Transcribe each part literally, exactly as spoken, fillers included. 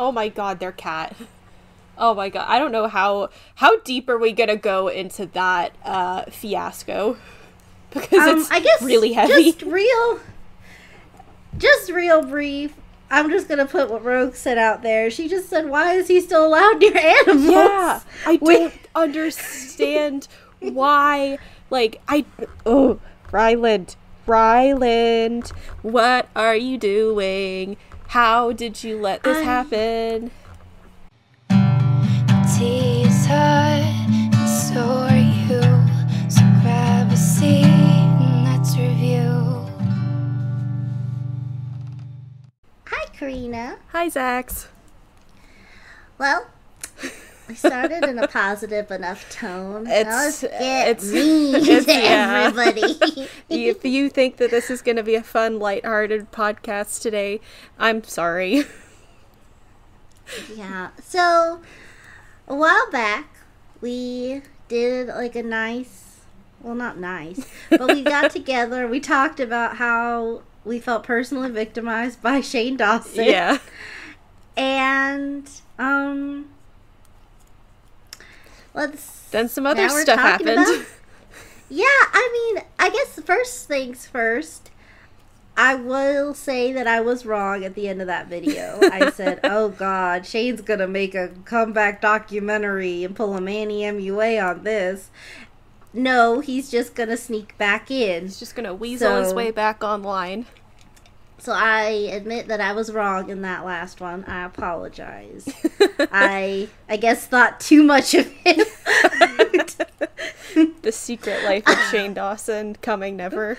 Oh my god, their cat. Oh my god, I don't know how how deep are we gonna go into that uh, fiasco, because um, it's I guess really heavy. Just real, just real brief. I'm just gonna put what Rogue said out there. She just said, "Why is he still allowed near animals?" Yeah, I don't understand why. Like I, oh, Ryland, Ryland, what are you doing? How did you let this I... happen? Tea is hot, and so are you. So grab a seat, and let's review. Hi, Karina. Hi, Zax. Well, we started in a positive enough tone. It's it's mean it's, to yeah. everybody. If you think that this is going to be a fun, lighthearted podcast today, I'm sorry. Yeah. So. A while back, we did like a nice, well, not nice, but we got together. We talked about how we felt personally victimized by Shane Dawson. Yeah. And, um, let's. Then some other stuff happened. About, yeah, I mean, I guess first things first. I will say that I was wrong at the end of that video. I said, oh, God, Shane's going to make a comeback documentary and pull a Manny M U A on this. No, he's just going to sneak back in. He's just going to weasel so, his way back online. So I admit that I was wrong in that last one. I apologize. I, I guess, thought too much of him. The Secret Life of Shane Dawson, coming never.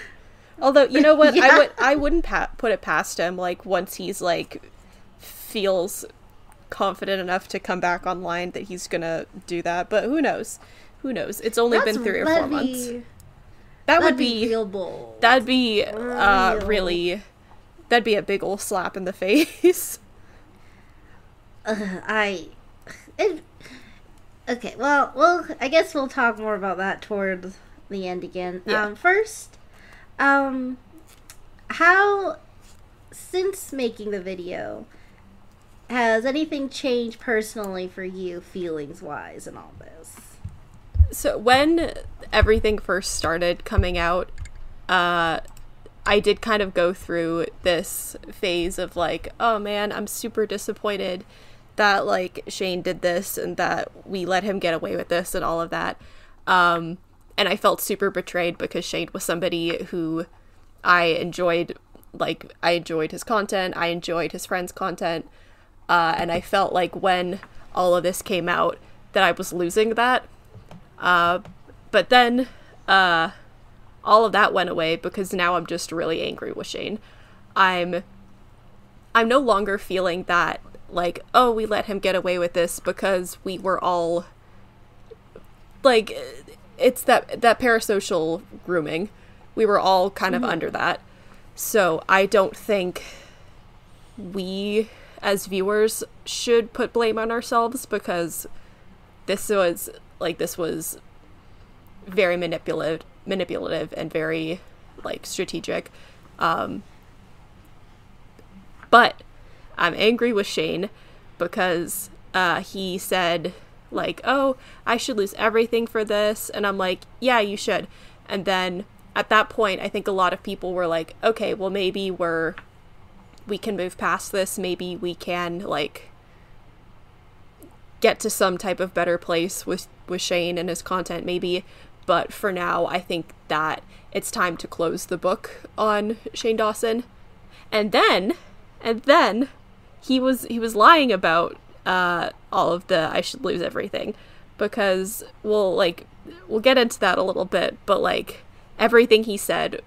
Although, you know what, yeah. I would I wouldn't pa put it past him. Like once he's like feels confident enough to come back online, that he's gonna do that. But who knows? Who knows? It's only That's been three or four be, months. That would be, be that'd be uh, really that'd be a big ol' slap in the face. Uh, I it, okay. Well, well, I guess we'll talk more about that toward the end again. Yeah. Um, first. Um, how, since making the video, has anything changed personally for you, feelings-wise, and all this? So, when everything first started coming out, uh, I did kind of go through this phase of, like, oh, man, I'm super disappointed that, like, Shane did this and that we let him get away with this and all of that. Um... And I felt super betrayed because Shane was somebody who I enjoyed, like, I enjoyed his content, I enjoyed his friends' content, uh, and I felt like when all of this came out that I was losing that. Uh, but then uh, all of that went away because now I'm just really angry with Shane. I'm, I'm no longer feeling that, like, oh, we let him get away with this because we were all, like... It's that that parasocial grooming. We were all kind of mm-hmm. under that. So I don't think we as viewers should put blame on ourselves because this was like this was very manipulative manipulative and very like strategic. Um but I'm angry with Shane because uh he said like, oh, I should lose everything for this. And I'm like, yeah, you should. And then at that point, I think a lot of people were like, okay, well, maybe we're, we can move past this. Maybe we can, like, get to some type of better place with, with Shane and his content, maybe. But for now, I think that it's time to close the book on Shane Dawson. And then, and then he was, he was lying about Uh, all of the I should lose everything because we'll like we'll get into that a little bit, but like everything he said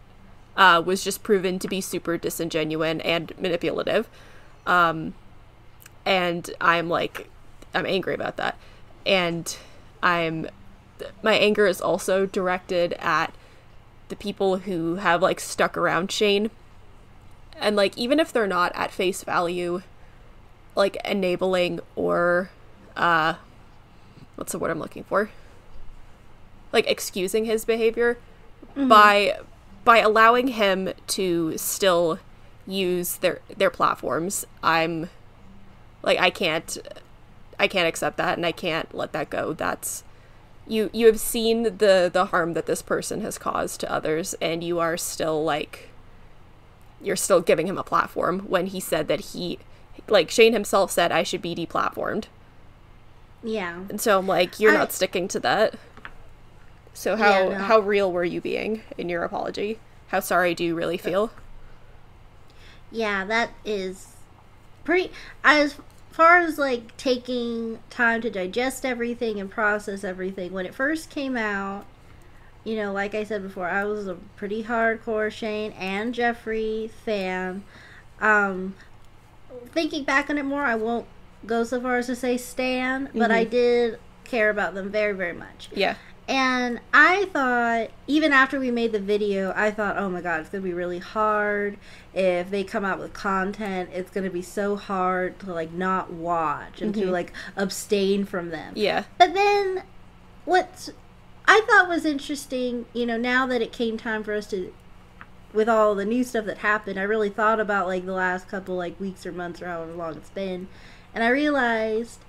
uh, was just proven to be super disingenuous and manipulative, um, and I'm like I'm angry about that, and I'm my anger is also directed at the people who have like stuck around Shane, and like even if they're not at face value like enabling or uh what's the word I'm looking for, like excusing his behavior, mm-hmm. by by allowing him to still use their their platforms, i'm Like, I can't, I can't accept that, and I can't let that go. That's, you, you have seen the, the harm that this person has caused to others, and you are still, like, you're still giving him a platform when he said that he, like, Shane himself said, I should be deplatformed. Yeah. And so I'm like, you're I... not sticking to that. So how, yeah, no. how real were you being in your apology? How sorry do you really feel? Yeah, that is pretty... As far as, like, taking time to digest everything and process everything, when it first came out, you know, like I said before, I was a pretty hardcore Shane and Jeffree fan. Um, thinking back on it more, I won't go so far as to say stan, mm-hmm. but I did care about them very, very much. Yeah. And I thought, even after we made the video, I thought, oh my god, it's going to be really hard. If they come out with content, it's going to be so hard to, like, not watch and mm-hmm. to, like, abstain from them. Yeah. But then what I thought was interesting, you know, now that it came time for us to, with all the new stuff that happened, I really thought about, like, the last couple, like, weeks or months or however long it's been. And I realized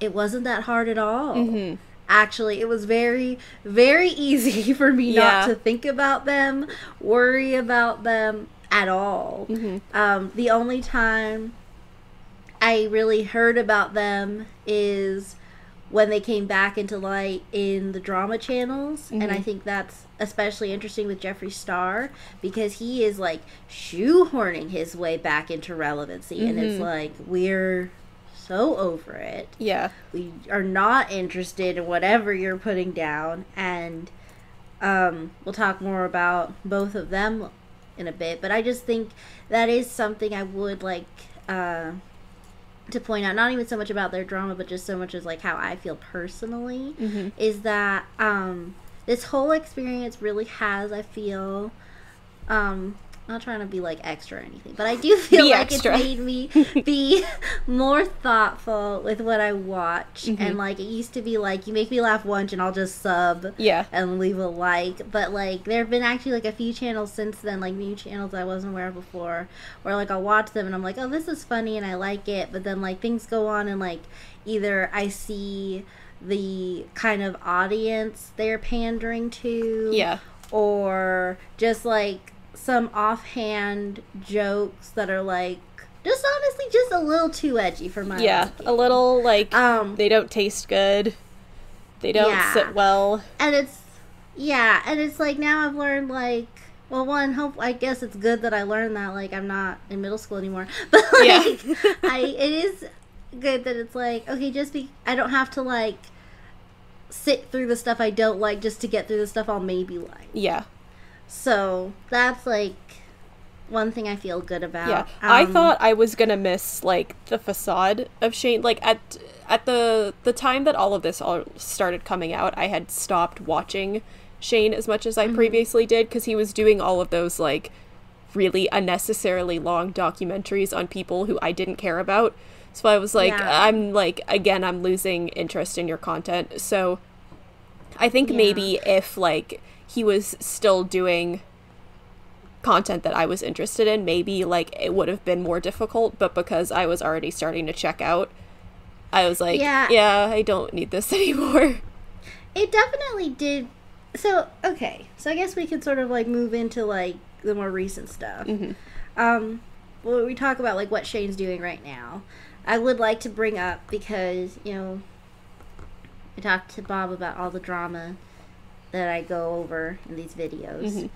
it wasn't that hard at all. Mm-hmm. Actually, it was very, very easy for me yeah. not to think about them, worry about them at all. Mm-hmm. Um, the only time I really heard about them is when they came back into light in the drama channels. Mm-hmm. And I think that's especially interesting with Jeffree Star, because he is, like, shoehorning his way back into relevancy. Mm-hmm. And it's like, we're... so over it. Yeah. We are not interested in whatever you're putting down, and um, we'll talk more about both of them in a bit, but I just think that is something I would like uh, to point out, not even so much about their drama, but just so much as, like, how I feel personally, mm-hmm. is that um, this whole experience really has, I feel, um... not trying to be, like, extra or anything, but I do feel be like extra. It's made me be more thoughtful with what I watch. Mm-hmm. And, like, it used to be, like, you make me laugh once and I'll just sub yeah. and leave a like. But, like, there have been actually, like, a few channels since then, like, new channels I wasn't aware of before, where, like, I'll watch them and I'm like, oh, this is funny and I like it. But then, like, things go on and, like, either I see the kind of audience they're pandering to. Yeah. Or just, like... some offhand jokes that are, like, just honestly just a little too edgy for my yeah liking. A little, like, um they don't taste good, they don't yeah. sit well, and it's yeah and it's like, now I've learned, like, well, one, hope I guess it's good that I learned that, like, I'm not in middle school anymore, but, like, yeah. I it is good that it's like, okay, just be I don't have to, like, sit through the stuff I don't like just to get through the stuff I'll maybe like. Yeah. So that's, like, one thing I feel good about. Yeah, um, I thought I was gonna miss, like, the facade of Shane. Like, at at the the time that all of this all started coming out, I had stopped watching Shane as much as I mm-hmm. previously did, because he was doing all of those, like, really unnecessarily long documentaries on people who I didn't care about. So I was like, yeah. I'm like, again, I'm losing interest in your content. So I think yeah. maybe if, like, he was still doing content that I was interested in, maybe, like, it would have been more difficult, but because I was already starting to check out, I was like, yeah, yeah I don't need this anymore. It definitely did. So, okay. So I guess we could sort of, like, move into, like, the more recent stuff. Mm-hmm. Um, well, we talk about, like, what Shane's doing right now. I would like to bring up, because, you know, I talked to Bob about all the drama that I go over in these videos.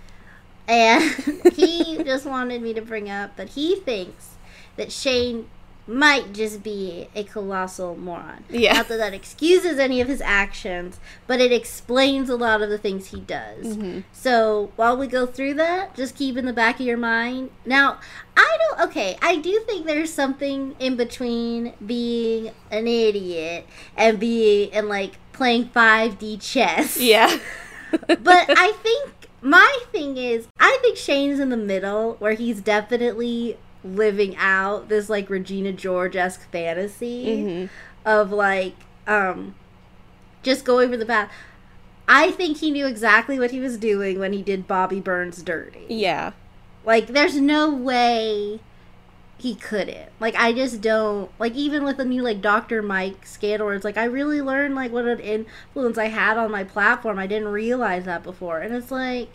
Mm-hmm. And he just wanted me to bring up that he thinks that Shane might just be a colossal moron. Yeah. Not that that excuses any of his actions, but it explains a lot of the things he does. Mm-hmm. So while we go through that, just keep in the back of your mind. Now, I don't... Okay, I do think there's something in between being an idiot and being... and, like, playing five D chess. Yeah. But I think... my thing is, I think Shane's in the middle, where he's definitely... living out this, like, Regina George-esque fantasy mm-hmm. of, like, um, just going for the path. I think he knew exactly what he was doing when he did Bobby Burns dirty. Yeah. Like, there's no way he couldn't. Like, I just don't, like, even with the new, like, Doctor Mike scandal, it's like, I really learned, like, what an influence I had on my platform. I didn't realize that before. And it's like,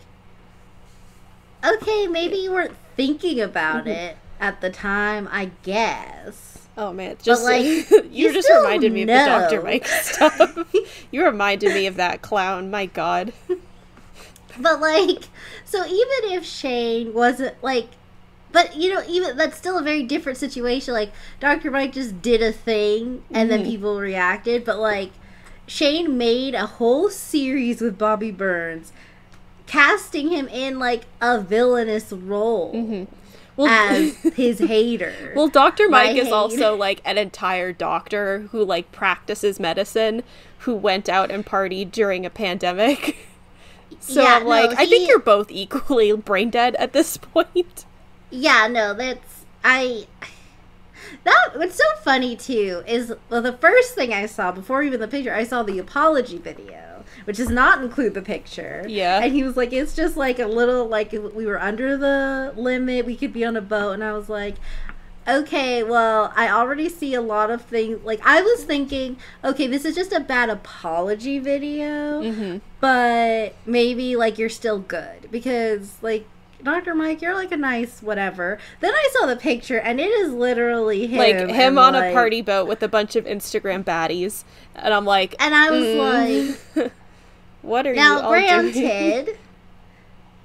okay, maybe you weren't thinking about it at the time, I guess. Oh, man. Just, but, like, you, you just reminded me know. of the Doctor Mike stuff. You reminded me of that clown. My God. But, like, so even if Shane wasn't, like, but, you know, even that's still a very different situation. Like, Doctor Mike just did a thing, and mm. then people reacted. But, like, Shane made a whole series with Bobby Burns, casting him in, like, a villainous role mm-hmm. well, as his hater. Well, Doctor Mike My is hater. also, like, an entire doctor who, like, practices medicine, who went out and partied during a pandemic. So, yeah, like, no, he, I think you're both equally brain dead at this point. Yeah, no, that's, I, that, what's so funny, too, is, well, the first thing I saw, before even the picture, I saw the apology video, which does not include the picture. Yeah. And he was like, it's just, like, a little, like, we were under the limit, we could be on a boat, and I was like, okay, well, I already see a lot of things, like, I was thinking, okay, this is just a bad apology video, mm-hmm. but maybe, like, you're still good, because, like, Doctor Mike, you're like a nice whatever. Then I saw the picture, and it is literally him. Like, him on like, a party boat with a bunch of Instagram baddies. And I'm like... And I was mm. like... What are now, you all granted, doing? Now, granted,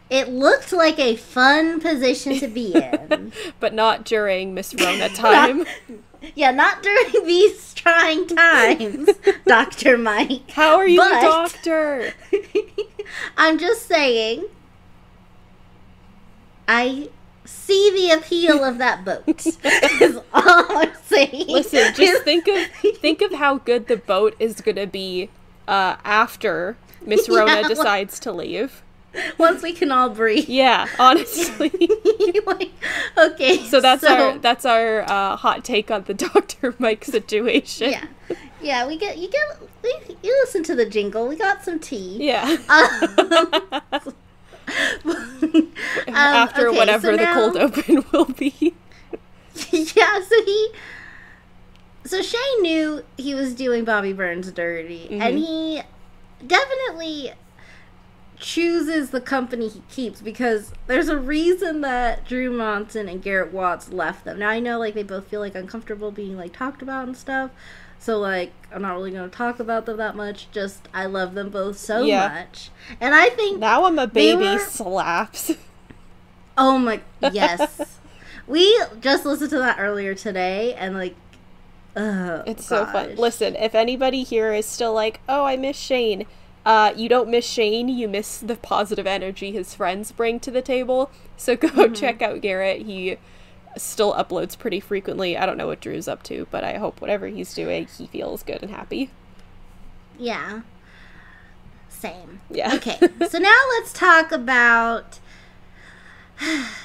it looked like a fun position to be in. But not during Miss Rona time. not, yeah, not during these trying times, Doctor Mike. How are you but, a doctor? I'm just saying... I see the appeal of that boat. Is all I'm saying. Listen, just think of think of how good the boat is gonna be uh, after Miss Rona yeah, decides like, to leave. Once we can all breathe. Yeah, honestly. like, okay. So that's so, our that's our uh, hot take on the Doctor Mike situation. Yeah, yeah. We get you get we, you listen to the jingle. We got some tea. Yeah. Um, um, after okay, whatever so now, the cold open will be. Yeah, so he so Shane knew he was doing Bobby Burns dirty, mm-hmm. and he definitely chooses the company he keeps, because there's a reason that Drew Monson and Garrett Watts left them. Now I know, like, they both feel like uncomfortable being, like, talked about and stuff, so, like, I'm not really going to talk about them that much. Just, I love them both so yeah. much. And I think... Now I'm a Baby were... slaps. Oh, my... Yes. We just listened to that earlier today, and, like, oh, it's gosh. so fun. Listen, if anybody here is still like, oh, I miss Shane. Uh, you don't miss Shane. You miss the positive energy his friends bring to the table. So go mm-hmm. check out Garrett. He... still uploads pretty frequently. I don't know what Drew's up to, but I hope whatever he's doing, he feels good and happy. Yeah. Same. Yeah. Okay. So now let's talk about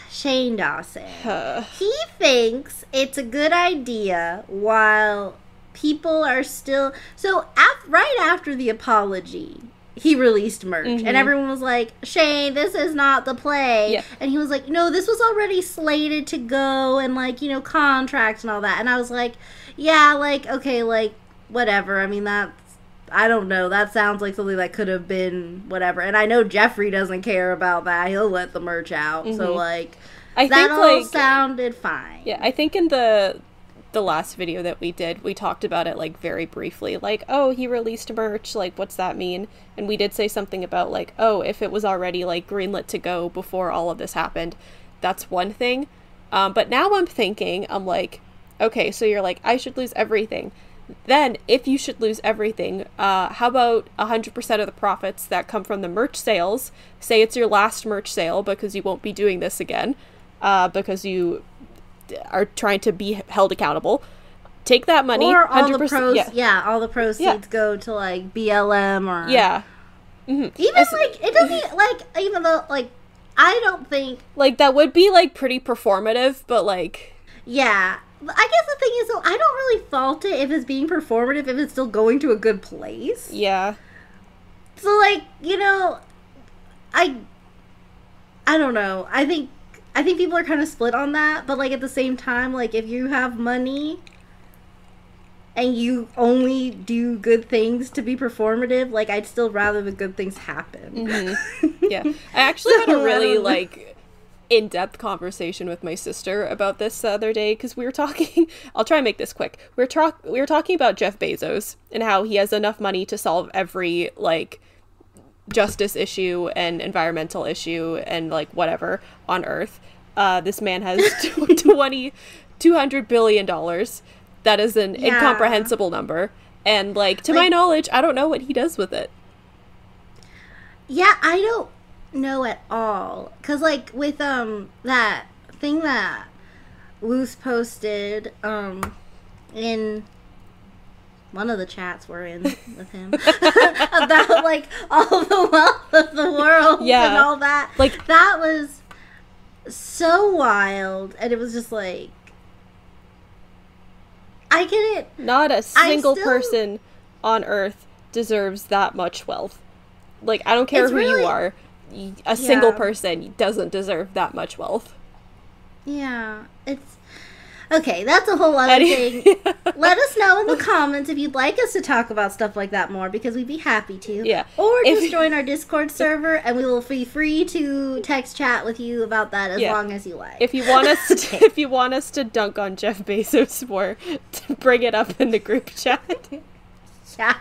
Shane Dawson. Huh. He thinks it's a good idea while people are still... So af- right after the apology... he released merch, mm-hmm. and everyone was like, Shane, this is not the play. Yeah. And he was like, no, this was already slated to go, and, like, you know, contracts and all that. And I was like, yeah, like, okay, like, whatever. I mean, that's, I don't know. That sounds like something that could have been whatever. And I know Jeffree doesn't care about that. He'll let the merch out. Mm-hmm. So, like, I that think, all like, sounded fine. Yeah, I think in the... the last video that we did, we talked about it, like, very briefly, like, oh, he released merch, like, what's that mean? And we did say something about, like, oh, if it was already, like, greenlit to go before all of this happened, that's one thing. Um, but now I'm thinking, I'm like, okay, so you're like, I should lose everything. Then, if you should lose everything, uh, how about one hundred percent of the profits that come from the merch sales, say it's your last merch sale because you won't be doing this again, uh, because you... are trying to be held accountable. Take that money. Or all one hundred percent, the pros, yeah. yeah, all the proceeds yeah. go to, like, B L M or yeah, mm-hmm. even As, like it doesn't like even though like I don't think like that would be like pretty performative, but like yeah, I guess the thing is though I don't really fault it if it's being performative if it's still going to a good place. Yeah. So like you know, I I don't know. I think. I think people are kind of split on that, but like at the same time, like if you have money and you only do good things to be performative, like I'd still rather the good things happen. Mm-hmm. Yeah. I actually so, had a really like in-depth conversation with my sister about this the other day, because we were talking, I'll try and make this quick. We were, talk- we were talking about Jeff Bezos and how he has enough money to solve every like justice issue and environmental issue and like whatever on Earth. Uh, this man has twenty, two hundred billion dollars. That is an yeah. incomprehensible number, and like to like, my knowledge, I don't know what he does with it. Yeah, I don't know at all, because like with um that thing that Luce posted um in one of the chats we're in with him about like all the wealth of the world yeah. and all that, like that was so wild, and it was just like, I get it. Not a single still... person on Earth deserves that much wealth. Like, I don't care it's who really... you are. A yeah. single person doesn't deserve that much wealth. Yeah. It's... Okay, that's a whole other Any... thing. Let us know in the comments if you'd like us to talk about stuff like that more, because we'd be happy to. Yeah. Or if... just join our Discord server, and we will be free to text chat with you about that as yeah. long as you like. If you want us, to, if you want us to dunk on Jeff Bezos more, to bring it up in the group chat. Yeah,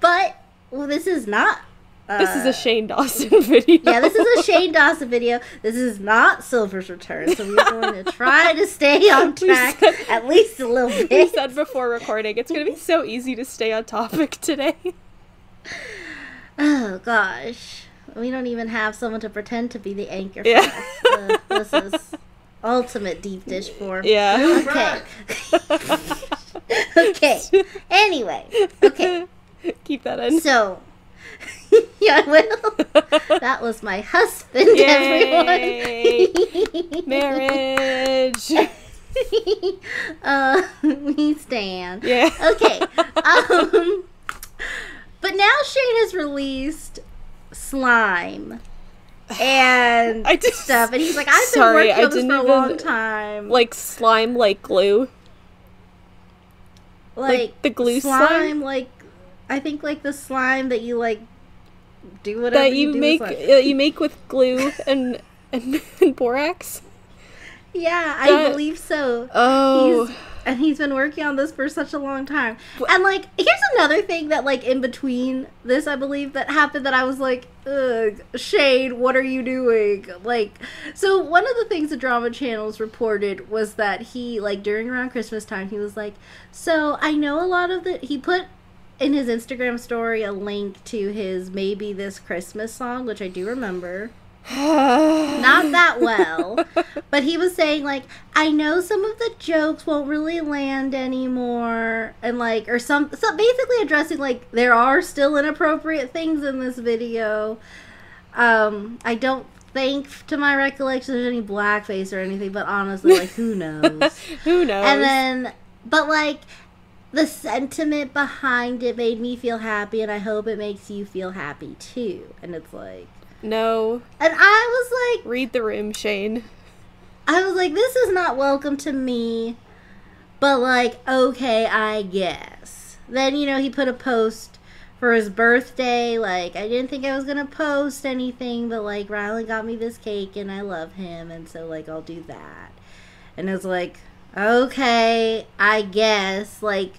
but well, this is not. Uh, this is a Shane Dawson video. Yeah, this is a Shane Dawson video. This is not Silver's Return, so we're going to try to stay on track said, at least a little bit. We said before recording, it's going to be so easy to stay on topic today. Oh, gosh. We don't even have someone to pretend to be the anchor for yeah. us. Uh, this is ultimate deep dish form. Yeah. Okay. Okay. Anyway. Okay. Keep that in. So... Yeah, I will. That was my husband, Yay. Everyone. Marriage. uh, we stand. Yeah. Okay. Um, but now Shane has released slime and I just, stuff, and he's like, I've sorry, been working on this for a even, long time. Like slime, like glue. Like, like the glue slime, slime? Like I think like the slime that you like. Do whatever that you, you do make with uh, you make with glue and and, and borax. Yeah, I that... believe so. Oh, he's, and he's been working on this for such a long time. But... And like, here's another thing that like in between this, I believe that happened that I was like, ugh, Shane, what are you doing? Like, so one of the things the drama channels reported was that he like during around Christmas time he was like, so I know a lot of the he put. in his Instagram story a link to his Maybe This Christmas song, which I do remember not that well, but he was saying like, I know some of the jokes won't really land anymore, and like, or some so basically addressing like there are still inappropriate things in this video. um I don't think to my recollection there's any blackface or anything, but honestly, like, who knows? Who knows? And then but like the sentiment behind it made me feel happy, and I hope it makes you feel happy, too. And it's like... No. And I was like... Read the room, Shane. I was like, this is not welcome to me, but, like, okay, I guess. Then, you know, he put a post for his birthday. Like, I didn't think I was going to post anything, but, like, Ryland got me this cake, and I love him, and so, like, I'll do that. And it was like... Okay, I guess, like,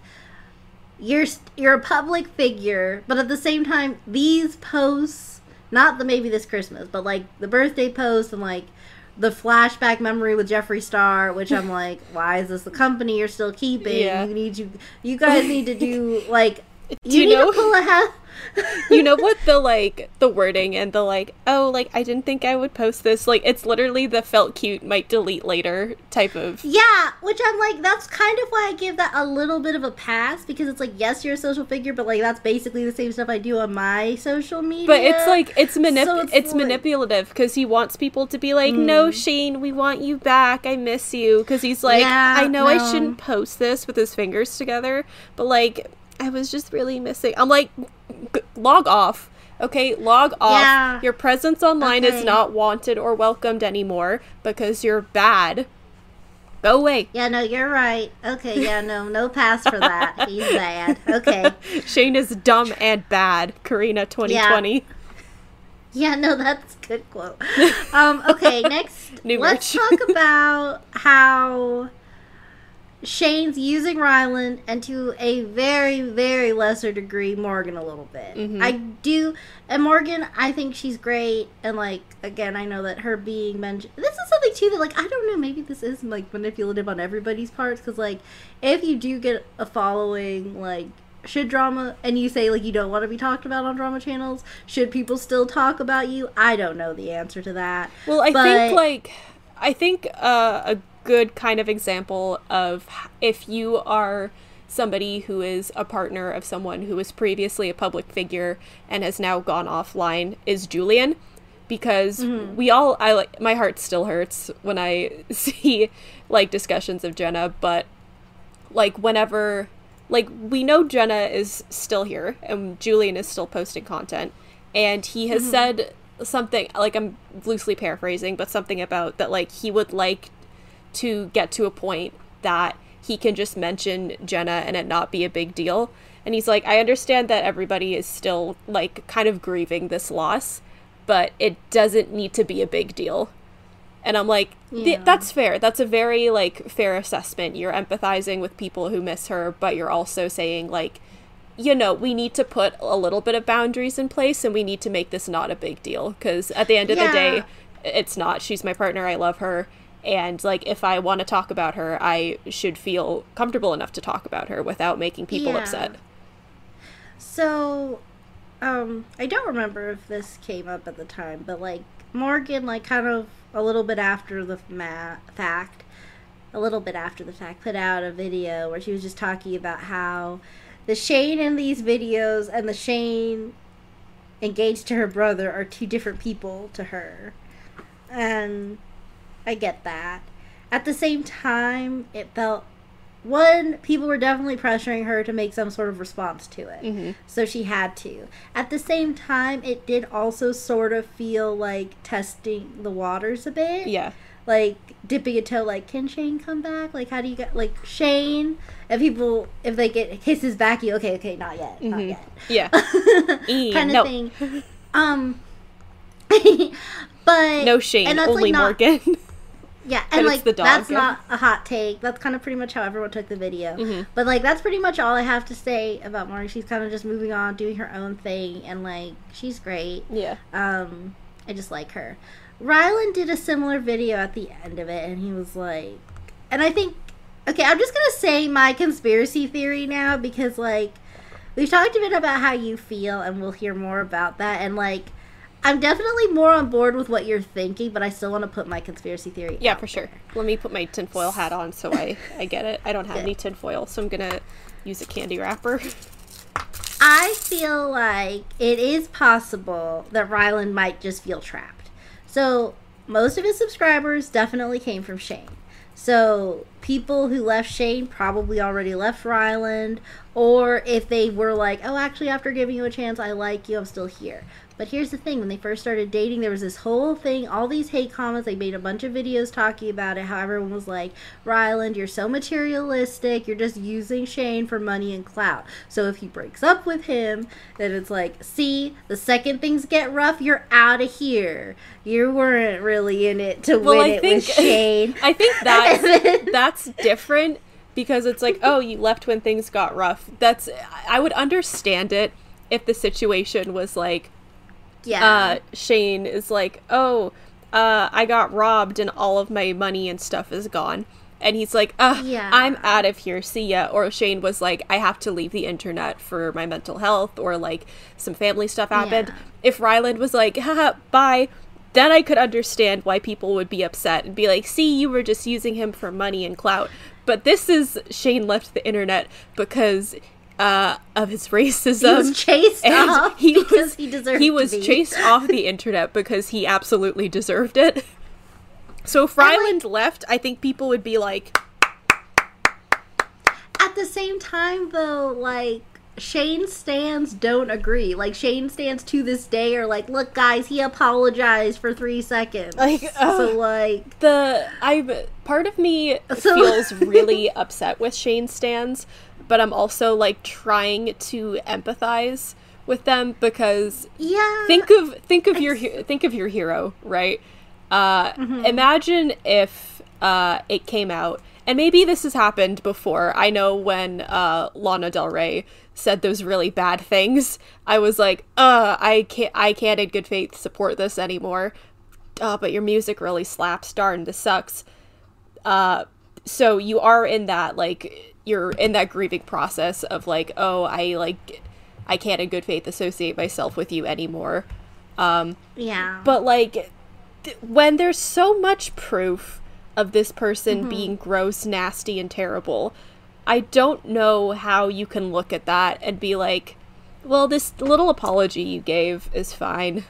you're you're a public figure, but at the same time, these posts, not the Maybe This Christmas, but, like, the birthday post and, like, the flashback memory with Jeffree Star, which I'm like, why is this the company you're still keeping? Yeah. You need to, you guys need to do, like, you, do you need know? to pull a half. You know what the, like, the wording and the, like, oh, like, I didn't think I would post this. Like, it's literally the felt cute, might delete later type of. Yeah, which I'm like, that's kind of why I give that a little bit of a pass, because it's like, yes, you're a social figure, but, like, that's basically the same stuff I do on my social media. But it's like, it's, manip- so it's, it's like... manipulative, because he wants people to be like, mm. no, Shane, we want you back. I miss you. Because he's like, yeah, I know no. I shouldn't post this with his fingers together, but, like, I was just really missing. I'm like, log off. Okay, log off. Yeah. Your presence online okay. is not wanted or welcomed anymore because you're bad. Go away. Yeah, no, you're right. Okay, yeah, no, no pass for that. He's bad. Okay. Shane is dumb and bad. Karina twenty twenty. Yeah. Yeah, no, that's a good quote. Um, okay, next, New let's merch. talk about how Shane's using Ryland and to a very, very lesser degree, Morgan a little bit. Mm-hmm. I do, and Morgan, I think she's great, and, like, again, I know that her being mentioned, this is something, too, that, like, I don't know, maybe this is, like, manipulative on everybody's parts, because, like, if you do get a following, like, should drama, and you say, like, you don't want to be talked about on drama channels, should people still talk about you? I don't know the answer to that. Well, I but... think, like, I think uh, a good kind of example of if you are somebody who is a partner of someone who was previously a public figure and has now gone offline is Julian, because mm-hmm. we all, I like, my heart still hurts when I see, like, discussions of Jenna, but, like, whenever... Like, we know Jenna is still here, and Julian is still posting content, and he has mm-hmm. said something, like, I'm loosely paraphrasing, but something about that, like, he would like to get to a point that he can just mention Jenna and it not be a big deal. And he's like, I understand that everybody is still, like, kind of grieving this loss, but it doesn't need to be a big deal. And I'm like, th- yeah. that's fair. That's a very, like, fair assessment. You're empathizing with people who miss her, but you're also saying, like, you know, we need to put a little bit of boundaries in place and we need to make this not a big deal. Because at the end of yeah. the day, it's not. She's my partner. I love her. And, like, if I want to talk about her, I should feel comfortable enough to talk about her without making people yeah. upset. So, um, I don't remember if this came up at the time, but, like, Morgan, like, kind of a little bit after the ma- fact, a little bit after the fact, put out a video where she was just talking about how the Shane in these videos and the Shane engaged to her brother are two different people to her. And I get that. At the same time, it felt, one, people were definitely pressuring her to make some sort of response to it. Mm-hmm. So she had to. At the same time, it did also sort of feel like testing the waters a bit. Yeah. Like, dipping a toe, like, can Shane come back? Like, how do you get, like, Shane? And people, if they get kisses back, you, okay, okay, not yet, mm-hmm. not yet. Yeah. e, kind of no. thing. Um, but... No Shane, and that's, only like, Morgan. Not, Yeah, and, like, dog, that's yeah. not a hot take. That's kind of pretty much how everyone took the video. Mm-hmm. But, like, that's pretty much all I have to say about Morgan. She's kind of just moving on, doing her own thing, and, like, she's great. Yeah. Um, I just like her. Ryland did a similar video at the end of it, and he was like... And I think... Okay, I'm just going to say my conspiracy theory now, because, like, we've talked a bit about how you feel, and we'll hear more about that, and, like... I'm definitely more on board with what you're thinking, but I still want to put my conspiracy theory Yeah, out for sure. There. Let me put my tinfoil hat on so I, I get it. I don't have Good. any tinfoil, so I'm going to use a candy wrapper. I feel like it is possible that Ryland might just feel trapped. So most of his subscribers definitely came from Shane. So people who left Shane probably already left Ryland, or if they were like, oh, actually, after giving you a chance, I like you, I'm still here. But here's the thing, when they first started dating, there was this whole thing, all these hate comments, they made a bunch of videos talking about it, how everyone was like, Ryland, you're so materialistic, you're just using Shane for money and clout. So if he breaks up with him, then it's like, see, the second things get rough, you're out of here. You weren't really in it to well, win I it think, with Shane. I think that's, then, that's different, because it's like, oh, you left when things got rough. That's, I would understand it if the situation was like, Yeah. Uh, Shane is like, oh, uh, I got robbed and all of my money and stuff is gone. And he's like, ugh, yeah. I'm out of here, see ya. Or Shane was like, I have to leave the internet for my mental health, or like some family stuff happened. Yeah. If Ryland was like, haha, bye, then I could understand why people would be upset and be like, see, you were just using him for money and clout. But this is Shane left the internet because... Uh, of his racism. He was chased and off he because was, he deserved He was to be. chased off the internet because he absolutely deserved it. So if Ryland like, left, I think people would be like... At the same time, though, like, Shane stans don't agree. Like, Shane stans to this day are like, look, guys, he apologized for three seconds. Like, uh, so like the I part of me so, feels really upset with Shane stans, but I'm also like trying to empathize with them because yeah, think of think of your think of your hero, right? Uh, mm-hmm. Imagine if uh, it came out. And maybe this has happened before. I know when uh, Lana Del Rey said those really bad things, I was like, "Uh, I can't, I can't in good faith support this anymore." Uh, but your music really slaps. Darn, this sucks. Uh, so you are in that like you're in that grieving process of like, "Oh, I like, I can't in good faith associate myself with you anymore." Um, yeah. But like, th- when there's so much proof of this person mm-hmm. being gross, nasty, and terrible, I don't know how you can look at that and be like, well, this little apology you gave is fine.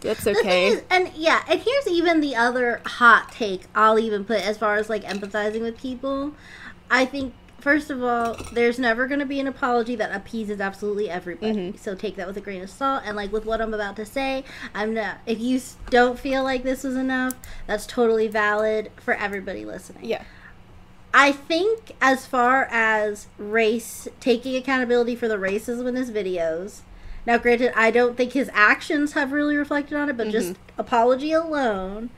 That's okay. Is, and yeah, and here's even the other hot take I'll even put as far as like empathizing with people. I think, first of all, there's never going to be an apology that appeases absolutely everybody. Mm-hmm. So take that with a grain of salt. And like with what I'm about to say, I'm not. If you don't feel like this was enough, that's totally valid for everybody listening. Yeah. I think as far as race, taking accountability for the racism in his videos. Now, granted, I don't think his actions have really reflected on it, but mm-hmm. just apology alone,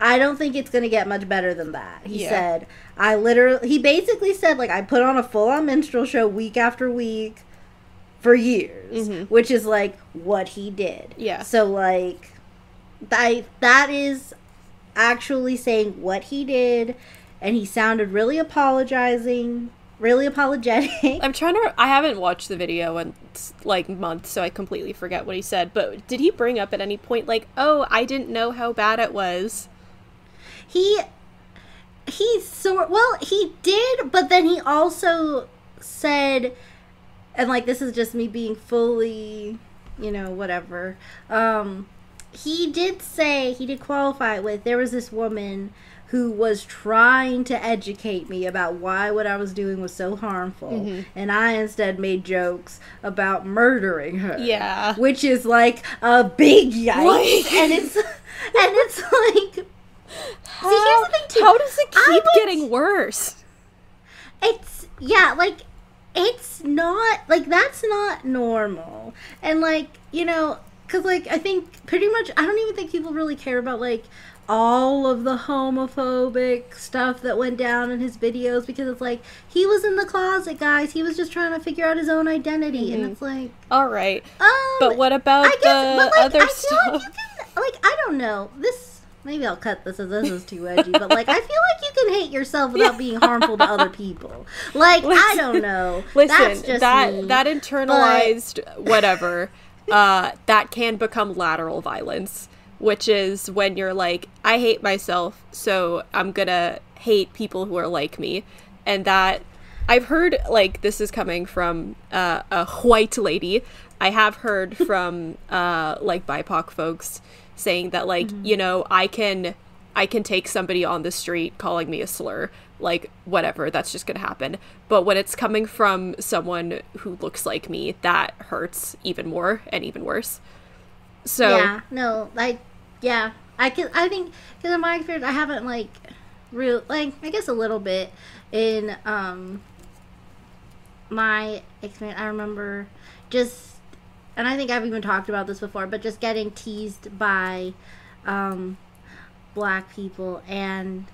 I don't think it's going to get much better than that. He yeah. said, I literally, he basically said, like, I put on a full-on minstrel show week after week for years, mm-hmm. which is, like, what he did. Yeah. So, like, I, that is actually saying what he did, and he sounded really apologizing, really apologetic. I'm trying to, I haven't watched the video in, like, months, so I completely forget what he said, but did he bring up at any point, like, oh, I didn't know how bad it was? He, he sort, well, he did, but then he also said, and, like, this is just me being fully, you know, whatever. Um, he did say, he did qualify it with, there was this woman who was trying to educate me about why what I was doing was so harmful, mm-hmm. and I instead made jokes about murdering her. Yeah. Which is, like, a big yikes. And it's, and it's, like... How, See, here's the thing too. How does it keep would, getting worse? It's, yeah, like, it's not, like, that's not normal. And, like, you know, because, like, I think pretty much, I don't even think people really care about, like, all of the homophobic stuff that went down in his videos, because it's like, he was in the closet, guys. He was just trying to figure out his own identity, mm-hmm. and it's like... All right. Um, but what about I guess, the but, like, other I stuff? Feel like, you can, like, I don't know. This... Maybe I'll cut this as this is too edgy, but, like, I feel like you can hate yourself without being harmful to other people. Like, listen, I don't know. Listen, That's just that, me, that internalized but... whatever, uh, that can become lateral violence, which is when you're like, I hate myself, so I'm gonna hate people who are like me. And that, I've heard, like, this is coming from uh, a white lady. I have heard from, uh, like, B I P O C folks saying that, like, mm-hmm. you know, I can I can take somebody on the street calling me a slur, like, whatever, that's just gonna happen. But when it's coming from someone who looks like me, that hurts even more and even worse. So yeah, no, like, yeah, I can, I think, because in my experience, I haven't, like, real, like, I guess a little bit in um my experience. I remember just, and I think I've even talked about this before, but just getting teased by um, black people and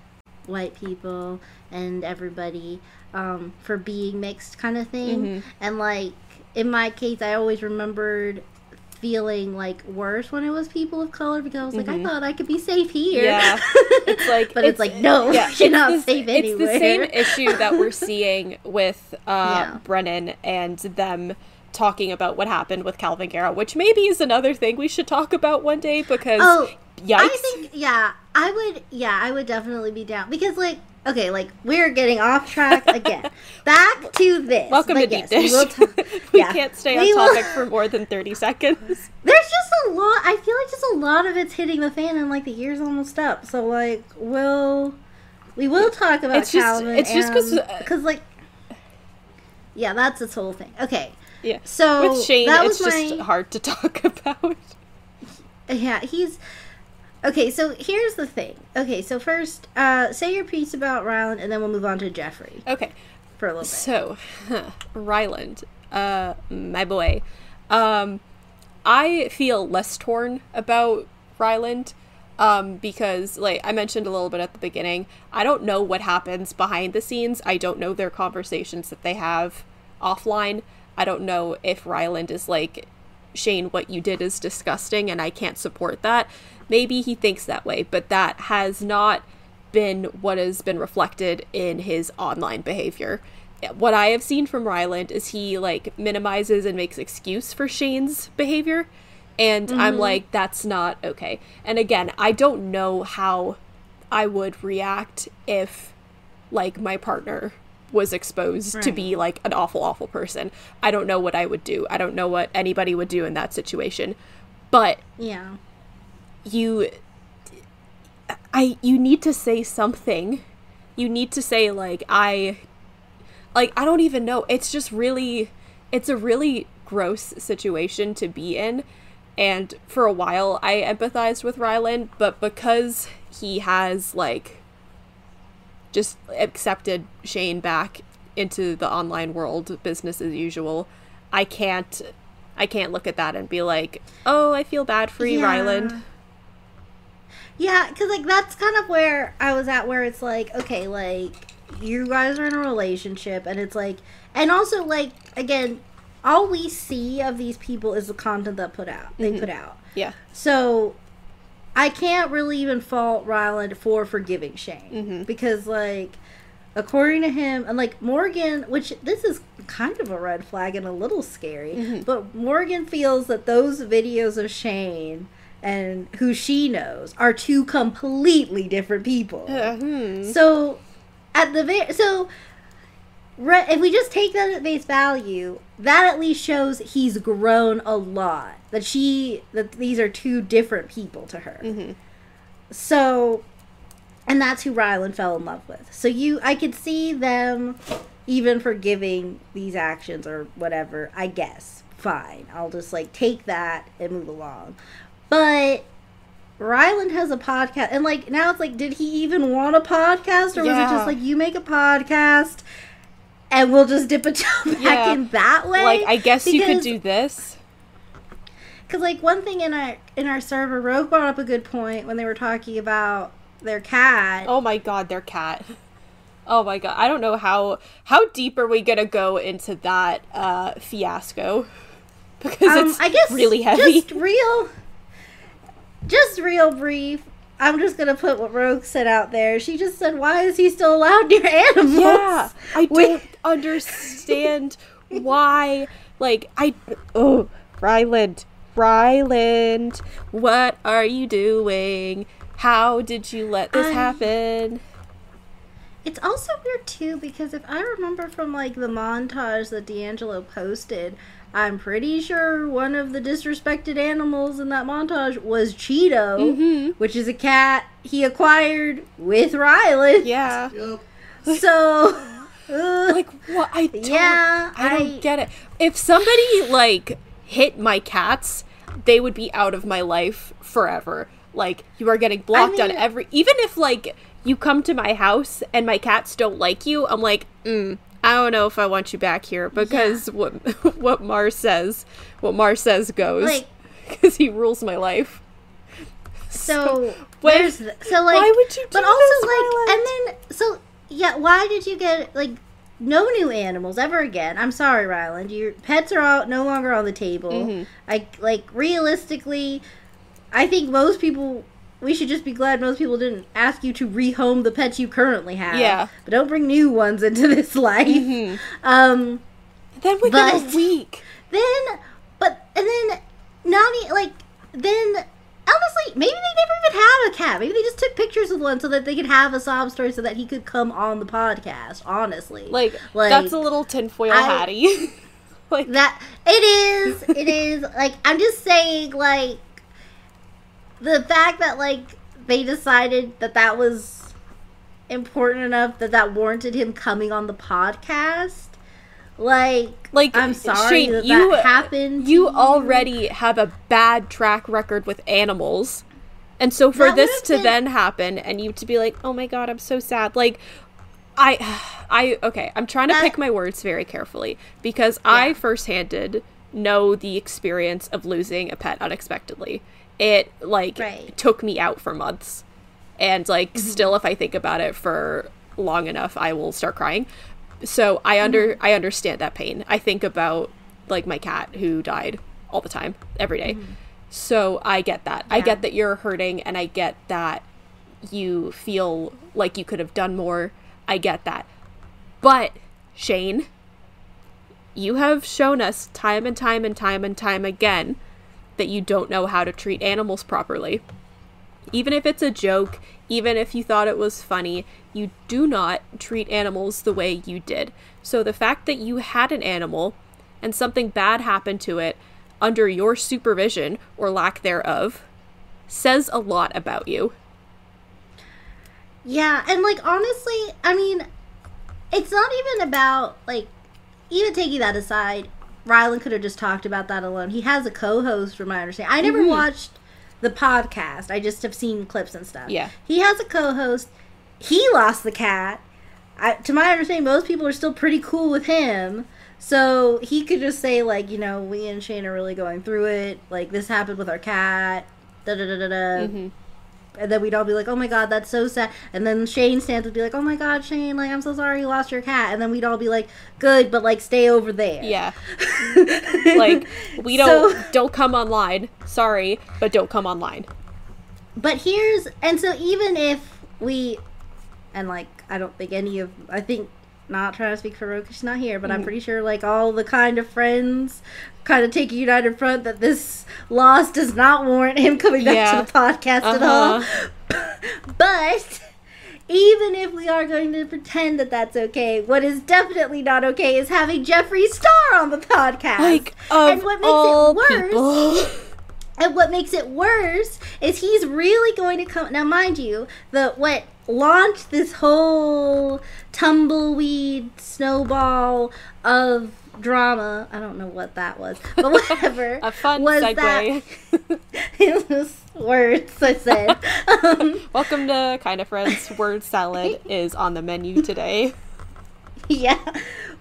white people and everybody um, for being mixed kind of thing. Mm-hmm. And, like, in my case, I always remembered feeling, like, worse when it was people of color, because I was like, mm-hmm. I thought I could be safe here. Yeah. It's like, but it's, it's like, no, yeah, you're not the, safe anywhere. It's the same issue that we're seeing with uh, yeah. Brennan and them talking about what happened with Calvin Garrett, which maybe is another thing we should talk about one day, because oh, yikes. I think, yeah, I would, yeah, I would definitely be down, because, like, okay, like, we're getting off track again. Back to this. Welcome but to yes, Deep Dish. We, will ta- we yeah. can't stay on we topic will... for more than thirty seconds. There's just a lot, I feel like just a lot of it's hitting the fan, and, like, the year's almost up, so, like, we'll, we will talk about it's Calvin. Just, it's and, just because, uh, like, Yeah, that's its whole thing. Okay. Yeah. So with Shane, that was it's my... just hard to talk about. Yeah, he's... Okay, so here's the thing. Okay, so first, uh, say your piece about Ryland, and then we'll move on to Jeffree. Okay. For a little bit. So, huh, Ryland, uh, my boy. Um, I feel less torn about Ryland, um, because, like, I mentioned a little bit at the beginning, I don't know what happens behind the scenes. I don't know their conversations that they have offline. I don't know if Ryland is like, Shane, what you did is disgusting and I can't support that. Maybe he thinks that way, but that has not been what has been reflected in his online behavior. What I have seen from Ryland is he, like, minimizes and makes excuse for Shane's behavior, and mm-hmm. I'm like, that's not okay. And again, I don't know how I would react if, like, my partner was exposed right. to be, like, an awful, awful person. I don't know what I would do. I don't know what anybody would do in that situation. But yeah, you, I, you need to say something. You need to say, like, I... Like, I don't even know. It's just really, it's a really gross situation to be in. And for a while, I empathized with Ryland, but because he has, like, just accepted Shane back into the online world, business as usual, I can't, I can't look at that and be like, oh, I feel bad for you, yeah. Ryland. Yeah, because, like, that's kind of where I was at, where it's like, okay, like, you guys are in a relationship, and it's like, and also, like, again, all we see of these people is the content that put out they mm-hmm. put out. Yeah. So I can't really even fault Ryland for forgiving Shane mm-hmm. because, like, according to him, and, like, Morgan, which this is kind of a red flag and a little scary, mm-hmm. but Morgan feels that those videos of Shane and who she knows are two completely different people. Mm-hmm. So. At the very, so re- if we just take that at face value, that at least shows he's grown a lot. That she, that these are two different people to her. Mm-hmm. So, and that's who Ryland fell in love with. So you, I could see them even forgiving these actions or whatever. I guess fine. I'll just, like, take that and move along. But Ryland has a podcast, and, like, now it's like, did he even want a podcast, or yeah. was it just like, you make a podcast and we'll just dip a toe back yeah. in that way? Like, I guess because, you could do this. Because, like, one thing in our in our server, Rogue brought up a good point when they were talking about their cat. Oh my god, their cat. Oh my god, I don't know how how deep are we gonna go into that uh, fiasco, because um, it's I guess really heavy. Just real. Just real brief, I'm just going to put what Rogue said out there. She just said, why is he still allowed near animals? Yeah, I don't understand why. Like, I... Oh, Ryland. Ryland. What are you doing? How did you let this I... happen? It's also weird, too, because if I remember from, like, the montage that D'Angelo posted, I'm pretty sure one of the disrespected animals in that montage was Cheeto, mm-hmm. which is a cat he acquired with Ryland. Yeah. Yep. So, uh, like, what? I don't, yeah, I don't I, get it. If somebody, like, hit my cats, they would be out of my life forever. Like, you are getting blocked I mean, on every... Even if, like, you come to my house and my cats don't like you, I'm like, mm. I don't know if I want you back here, because yeah. what what Mar says, what Mar says goes, because, like, he rules my life. So, so when, there's the, so like, why would you do but also this, like, Ryland? And then so yeah, why did you get, like, no new animals ever again? I'm sorry, Ryland, your pets are all, no longer on the table. Mm-hmm. I like realistically, I think most people. We should just be glad most people didn't ask you to rehome the pets you currently have. Yeah. But don't bring new ones into this life. Mm-hmm. Um, then within a week. Then, but, and then, not e- like, then, honestly, maybe they never even had a cat. Maybe they just took pictures of one so that they could have a sob story so that he could come on the podcast, honestly. Like, like that's a little tinfoil I, hattie. Like, that, it is, it is. Like, I'm just saying, like, the fact that, like, they decided that that was important enough that that warranted him coming on the podcast, Like, like I'm sorry Shane, that, you, that happened. You already have a bad track record with animals. And so for that this to been... then happen and you to be like, oh my God, I'm so sad. Like, I, I okay, I'm trying to that... pick my words very carefully because yeah. I first-handed know the experience of losing a pet unexpectedly. It, like, right. took me out for months. And, like, mm-hmm. still, if I think about it for long enough, I will start crying. So I under mm-hmm. I understand that pain. I think about, like, my cat who died all the time, every day. Mm-hmm. So I get that. Yeah. I get that you're hurting, and I get that you feel like you could have done more. I get that. But, Shane, you have shown us time and time and time and time again that you don't know how to treat animals properly. Even if it's a joke, even if you thought it was funny, you do not treat animals the way you did. So the fact that you had an animal and something bad happened to it under your supervision or lack thereof says a lot about you. Yeah, and like honestly, I mean, it's not even about like, even taking that aside, Ryland could have just talked about that alone. He has a co-host, from my understanding. I never mm-hmm. watched the podcast. I just have seen clips and stuff. Yeah. He has a co-host. He lost the cat. I, to my understanding, most people are still pretty cool with him. So he could just say, like, you know, we and Shane are really going through it. Like, this happened with our cat. Da-da-da-da-da. Mm-hmm. And then we'd all be like, oh my God, that's so sad. And then Shane stands would be like, oh my God, Shane, like, I'm so sorry you lost your cat. And then we'd all be like, good, but like, stay over there. Yeah. Like, we don't, so, don't come online. Sorry, but don't come online. But here's, and so even if we, and like, I don't think any of, I think, not trying to speak for Rogue, she's not here, but mm. I'm pretty sure like all the kind of friends kind of take a united front that this loss does not warrant him coming back yeah. to the podcast uh-huh. at all. But even if we are going to pretend that that's okay, what is definitely not okay is having Jeffree Star on the podcast. Like, of and what makes all it worse, people. And what makes it worse is he's really going to come. Now, mind you, the what launched this whole tumbleweed snowball of drama. I don't know what that was, but whatever. A fun was segue. That, it was words, I said. Um, Welcome to Kind of Friends. Word salad is on the menu today. Yeah.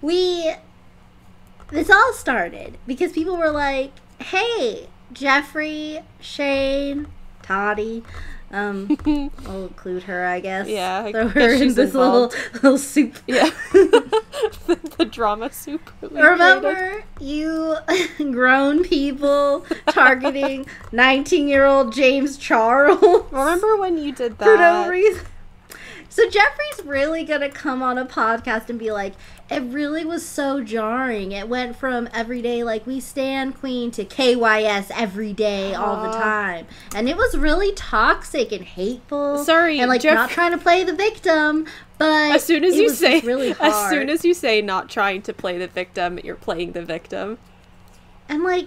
We. This all started because people were like, hey, Jeffree, Shane, Toddy. Um, I'll include her, I guess. Yeah. I Throw her in this involved. little little soup. Yeah. the, the drama soup. Remember, you grown people targeting nineteen-year-old James Charles. Remember when you did that? For no reason. So Jeffree's really going to come on a podcast and be like, it really was so jarring. It went from everyday, like, we stand queen to K Y S every day, all Aww. the time. And it was really toxic and hateful. Sorry. And, like, Jeff- not trying to play the victim, but as soon as it you was say, really hard. As soon as you say not trying to play the victim, you're playing the victim. And, like,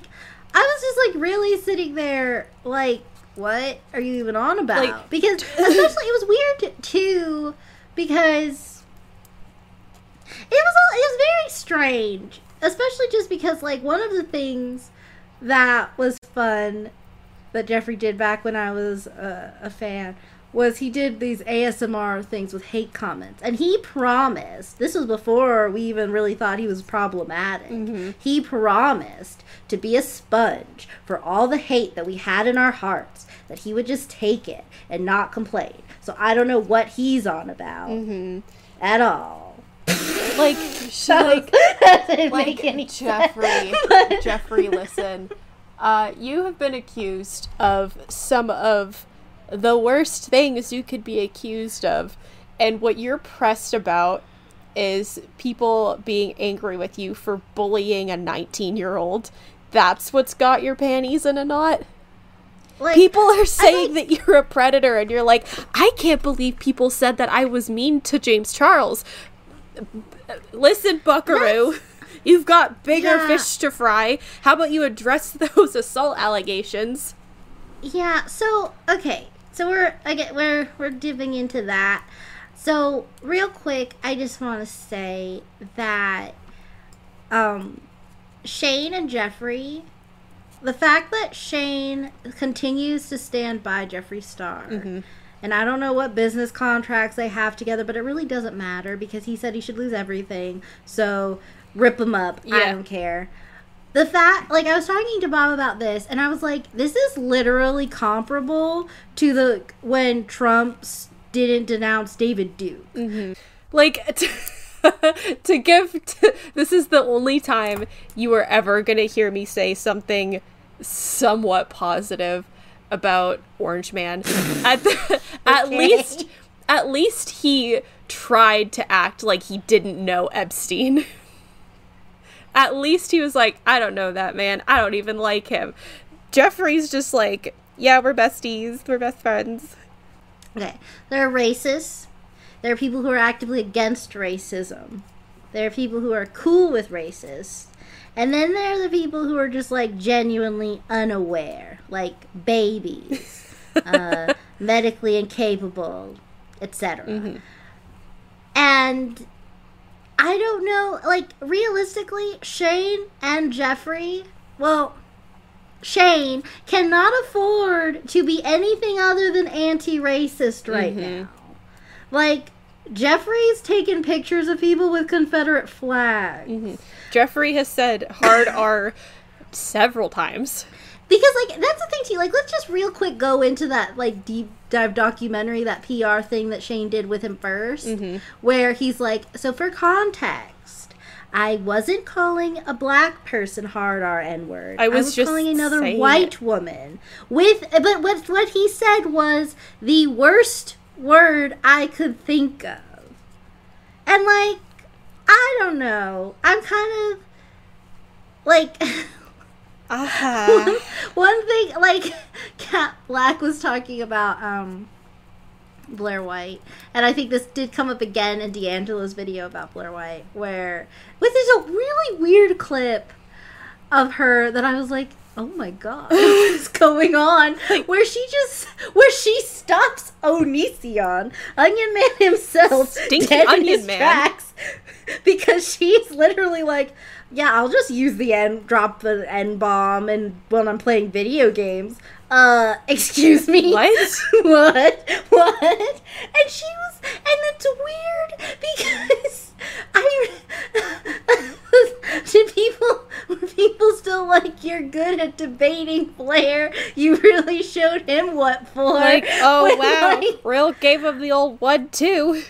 I was just, like, really sitting there, like, what are you even on about? Like, because especially it was weird too because it was all, it was very strange, especially just because like one of the things that was fun that Jeffree did back when I was a, a fan was he did these A S M R things with hate comments, and he promised, this was before we even really thought he was problematic, mm-hmm. he promised to be a sponge for all the hate that we had in our hearts, that he would just take it and not complain. So I don't know what he's on about mm-hmm. at all. Like, she, like, that didn't like make any Jeffree, sense. Jeffree, listen, uh, you have been accused of some of the worst things you could be accused of, and what you're pressed about is people being angry with you for bullying a nineteen-year-old. That's what's got your panties in a knot? Like, people are saying like, that you're a predator, and you're like, I can't believe people said that I was mean to James Charles. Listen, buckaroo. You've got bigger yeah. fish to fry. How about you address those assault allegations? Yeah, so, okay. So we're again we're we're diving into that. So real quick, I just want to say that um, Shane and Jeffree, the fact that Shane continues to stand by Jeffree Star, mm-hmm. and I don't know what business contracts they have together, but it really doesn't matter because he said he should lose everything, so rip him up. Yeah. I don't care. The fact, like, I was talking to Bob about this, and I was like, this is literally comparable to the when Trump didn't denounce David Duke. Mm-hmm. Like, t to give, t this is the only time you are ever going to hear me say something somewhat positive about Orange Man. at the, at okay. least, at least he tried to act like he didn't know Epstein. At least he was like, I don't know that man. I don't even like him. Jeffree's just like, yeah, we're besties. We're best friends. Okay. There are racists. There are people who are actively against racism. There are people who are cool with racists. And then there are the people who are just, like, genuinely unaware. Like, babies. uh, medically incapable, et cetera. Mm-hmm. And I don't know, like, realistically, Shane and Jeffree, well, Shane cannot afford to be anything other than anti-racist right mm-hmm. now. Like, Jeffree's taken pictures of people with Confederate flags. Mm-hmm. Jeffree has said hard R several times. Because, like, that's the thing, too. Like, let's just real quick go into that, like, deep dive documentary, that P R thing that Shane did with him first, mm-hmm. where he's like, so for context, I wasn't calling a black person hard R N-word. I was, I was just calling another white it. woman. With, but what, what he said was the worst word I could think of. And, like, I don't know. I'm kind of, like... Uh-huh. one, one thing, like, Kat Black was talking about um, Blair White, and I think this did come up again in D'Angelo's video about Blair White, where, with this a really weird clip of her that I was like, oh my god, what's going on? Where she just, where she stops Onision, Onion Man himself, Stinky dead Onion in his Man. tracks, because she's literally like, yeah, I'll just use the N, drop the N-bomb and when I'm playing video games. Uh, excuse me? What? what? What? And she was, and it's weird because I, did people, were people still like, you're good at debating Blair? You really showed him what for? Like, oh when, wow, like, real gave him the old one too.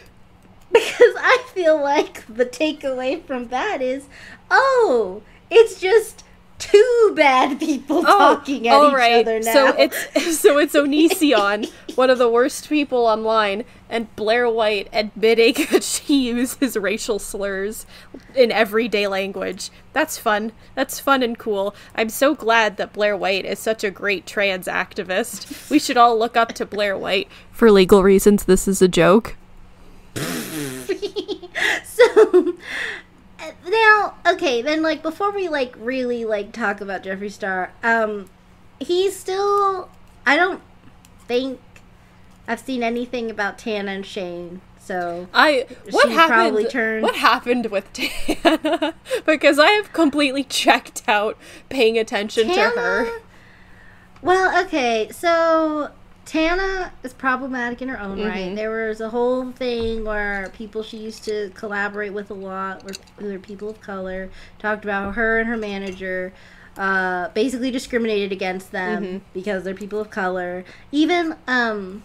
Because I feel like the takeaway from that is, oh, it's just two bad people oh, talking at all each right. other now. So it's so it's Onision, one of the worst people online, and Blair White admitting that she uses racial slurs in everyday language. That's fun. That's fun and cool. I'm so glad that Blair White is such a great trans activist. We should all look up to Blair White. For legal reasons, this is a joke. So now, okay, then, like, before we, like, really, like, talk about Jeffree Star, um he's still, I don't think I've seen anything about Tana and Shane, so I what happened probably turned... what happened with Tana? Because I have completely checked out paying attention Tana... to her. Well, okay, so Tana is problematic in her own mm-hmm. right. There was a whole thing where people she used to collaborate with a lot, were, were people of color, talked about her and her manager, uh, basically discriminated against them mm-hmm. because they're people of color. Even um,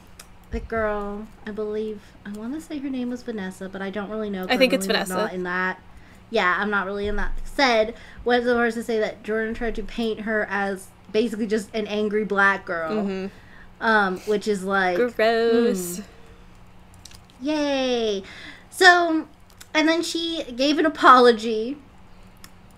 the girl, I believe, I want to say her name was Vanessa, but I don't really know. I think it's Vanessa. Not in that. Yeah, I'm not really in that. Said, was the person say that Jordan tried to paint her as basically just an angry black girl. Mm-hmm. Um, which is like gross. Mm, yay. So, and then she gave an apology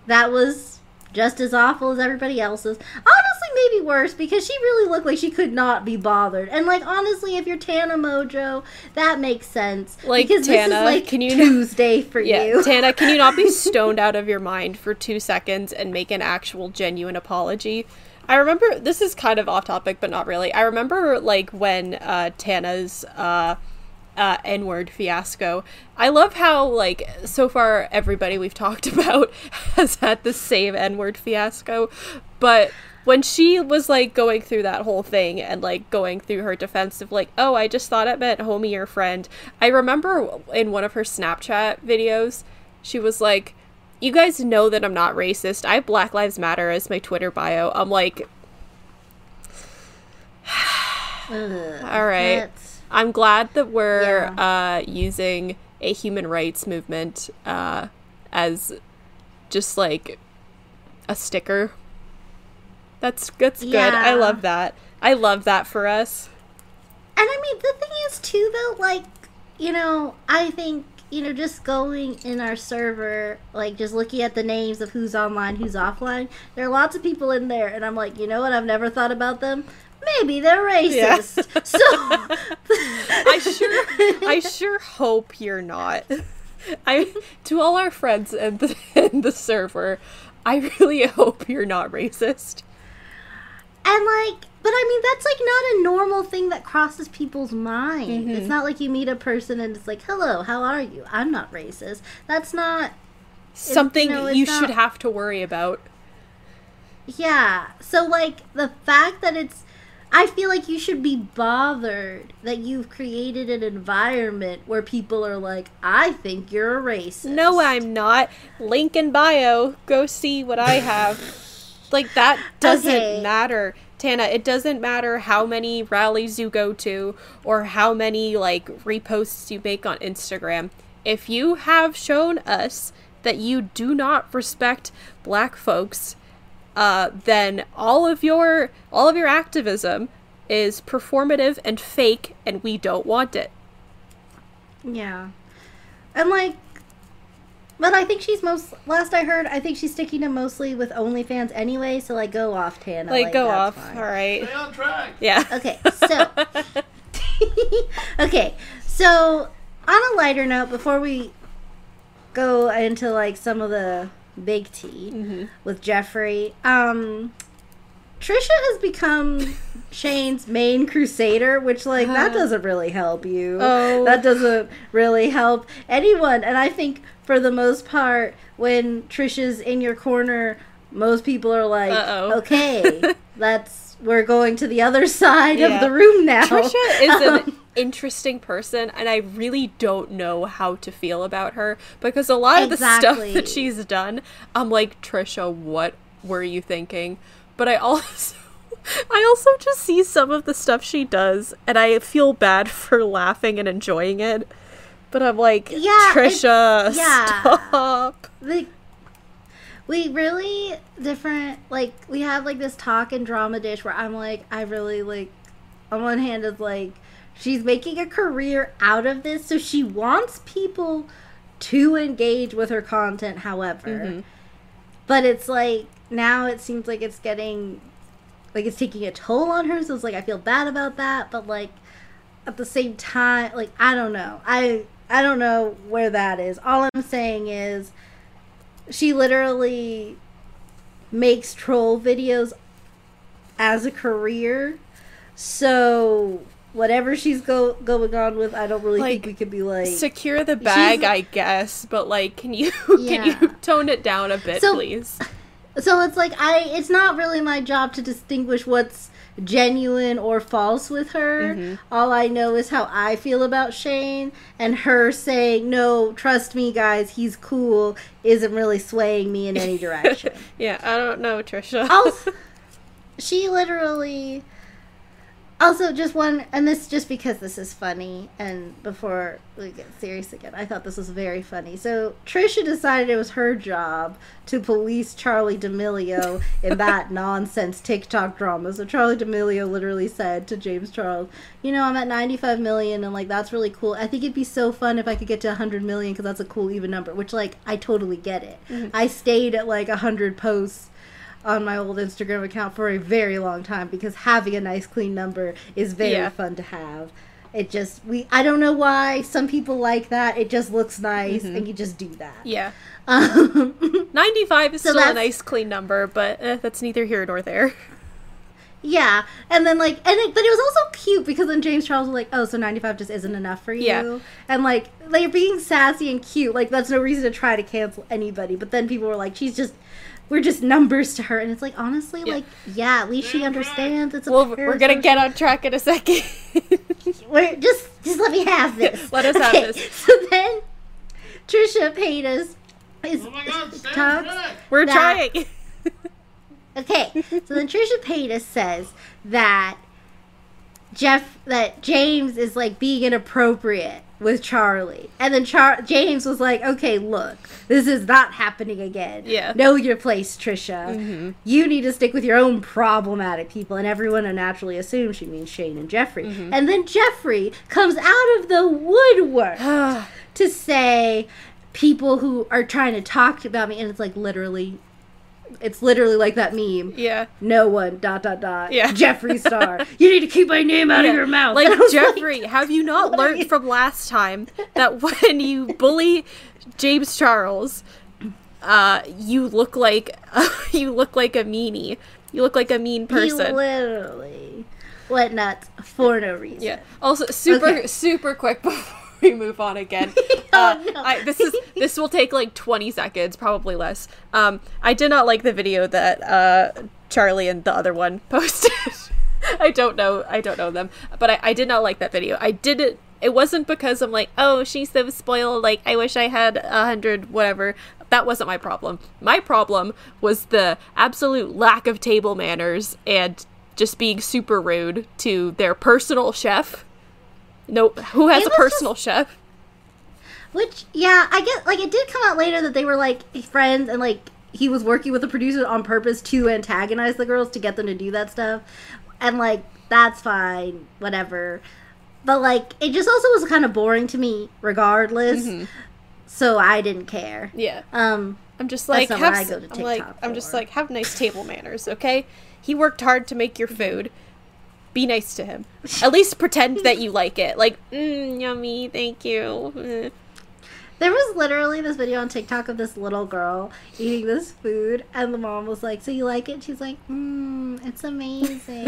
that was just as awful as everybody else's. Honestly, maybe worse, because she really looked like she could not be bothered. And, like, honestly, if you're Tana Mongeau, that makes sense. Like, because Tana, this is, like, can you Tuesday for yeah, you. Tana, can you not be stoned out of your mind for two seconds and make an actual genuine apology? I remember, this is kind of off topic, but not really. I remember, like, when uh, Tana's uh, uh, N-word fiasco. I love how, like, so far everybody we've talked about has had the same N-word fiasco, but when she was, like, going through that whole thing and, like, going through her defense of, like, oh, I just thought it meant homie or friend, I remember in one of her Snapchat videos, she was like, you guys know that I'm not racist. I have Black Lives Matter as my Twitter bio. I'm like, all right. That's... I'm glad that we're yeah. uh, using a human rights movement uh, as just, like, a sticker. That's that's yeah. good. I love that. I love that for us. And I mean, the thing is, too, though, like, you know, I think, you know, just going in our server, like, just looking at the names of who's online, who's offline, there are lots of people in there, and I'm like, you know what? I've never thought about them. Maybe they're racist. Yeah. So I sure, I sure hope you're not. I to all our friends in the, in the server, I really hope you're not racist. And, like, but, I mean, that's, like, not a normal thing that crosses people's mind. Mm-hmm. It's not like you meet a person and it's like, hello, how are you? I'm not racist. That's not... Something you, know, you not, should have to worry about. Yeah. So, like, the fact that it's... I feel like you should be bothered that you've created an environment where people are like, I think you're a racist. No, I'm not. Link in bio. Go see what I have. Like, that doesn't okay. matter, Tana. It doesn't matter how many rallies you go to or how many, like, reposts you make on Instagram. If you have shown us that you do not respect Black folks, uh, then all of your all of your activism is performative and fake, and we don't want it. Yeah. And, like, but I think she's most, last I heard, I think she's sticking to mostly with OnlyFans anyway, so, like, go off, Tana. Like, like go off, fine. All right. Stay on track. Yeah. Okay, so, okay, so, on a lighter note, before we go into, like, some of the big tea mm-hmm. with Jeffree, um, Trisha has become Shane's main crusader, which, like, uh, that doesn't really help you. Oh. That doesn't really help anyone, and I think... For the most part, when Trisha's in your corner, most people are like, Uh-oh. okay, that's we're going to the other side yeah. of the room now. Trisha is um, an interesting person, and I really don't know how to feel about her, because a lot of exactly. the stuff that she's done, I'm like, Trisha, what were you thinking? But I also I also just see some of the stuff she does, and I feel bad for laughing and enjoying it. But I'm like, yeah, Trisha, yeah. stop. Like, we really different, like, we have, like, this talk and drama dish where I'm like, I really, like, on one hand is like, she's making a career out of this, so she wants people to engage with her content, however. Mm-hmm. But it's like, now it seems like it's getting, like, it's taking a toll on her, so it's like, I feel bad about that, but, like, at the same time, like, I don't know. I I don't know where that is. All I'm saying is she literally makes troll videos as a career. So whatever she's go- going on with, I don't really, like, think we could be like... Secure the bag, I guess, but, like, can you yeah. can you tone it down a bit, so, please? So it's like, I it's not really my job to distinguish what's genuine or false with her. Mm-hmm. All I know is how I feel about Shane, and her saying, no, trust me guys, he's cool, isn't really swaying me in any direction. Yeah, I don't know, Trisha. Also, she literally also just one, and this just because this is funny, and before we get serious again, I thought this was very funny. So Trisha decided it was her job to police Charli D'Amelio in that nonsense TikTok drama. So Charli D'Amelio literally said to James Charles, you know, I'm at ninety-five million, and, like, that's really cool. I think it'd be so fun if I could get to one hundred million, because that's a cool even number, which, like, I totally get it. Mm-hmm. I stayed at, like, one hundred posts on my old Instagram account for a very long time, because having a nice clean number is very yeah. fun to have. It just, we, I don't know why some people like that. It just looks nice, mm-hmm. and you just do that. Yeah. Um, ninety-five is so still a nice clean number, but eh, that's neither here nor there. Yeah, and then like, and it, but it was also cute because then James Charles was like, "Oh, so ninety-five just isn't enough for you," yeah. and like they're being sassy and cute. Like that's no reason to try to cancel anybody. But then people were like, "She's just, we're just numbers to her," and it's like honestly, yeah. like yeah, at least she understands. It's a well, we're gonna get on track in a second. we're, just, just let me have this. Let us okay, have this. So then, Trisha Paytas is oh my God, talks. We're that, trying. Okay, so then Trisha Paytas says that Jeff, that James is, like, being inappropriate with Charli. And then Char- James was like, okay, look, this is not happening again. Yeah. Know your place, Trisha. Mm-hmm. You need to stick with your own problematic people. And everyone will naturally assume she means Shane and Jeffree. Mm-hmm. And then Jeffree comes out of the woodwork to say people who are trying to talk about me, and it's, like, literally... It's literally like that meme. Yeah. No one, dot, dot, dot. Yeah. Jeffree Star. You need to keep my name out yeah. of your mouth. Like, Jeffree, like, have you not learned you? From last time that when you bully James Charles, uh, you look like, uh, you look like a meanie. You look like a mean person. He literally went nuts for no reason. Yeah. Also, super, okay. super quick before we move on again. Uh, oh, no. I, this is this will take like twenty seconds, probably less. Um, I did not like the video that uh, Charli and the other one posted. I don't know. I don't know them, but I, I did not like that video. I didn't. It wasn't because I'm like, oh, she's so spoiled. Like, I wish I had a hundred whatever. That wasn't my problem. My problem was the absolute lack of table manners and just being super rude to their personal chef. No, who has a personal just, chef? Which, yeah, I guess, like, it did come out later that they were, like, friends, and, like, he was working with the producers on purpose to antagonize the girls to get them to do that stuff. And, like, that's fine, whatever. But, like, it just also was kind of boring to me, regardless. Mm-hmm. So I didn't care. Yeah. Um, I'm just like, that's have, I go to TikTok I'm, like, I'm just like, have nice table manners, okay? He worked hard to make your food. Be nice to him. At least pretend that you like it. Like, mm, yummy, thank you. There was literally this video on TikTok of this little girl eating this food, and the mom was like, so you like it? She's like, mmm, it's amazing.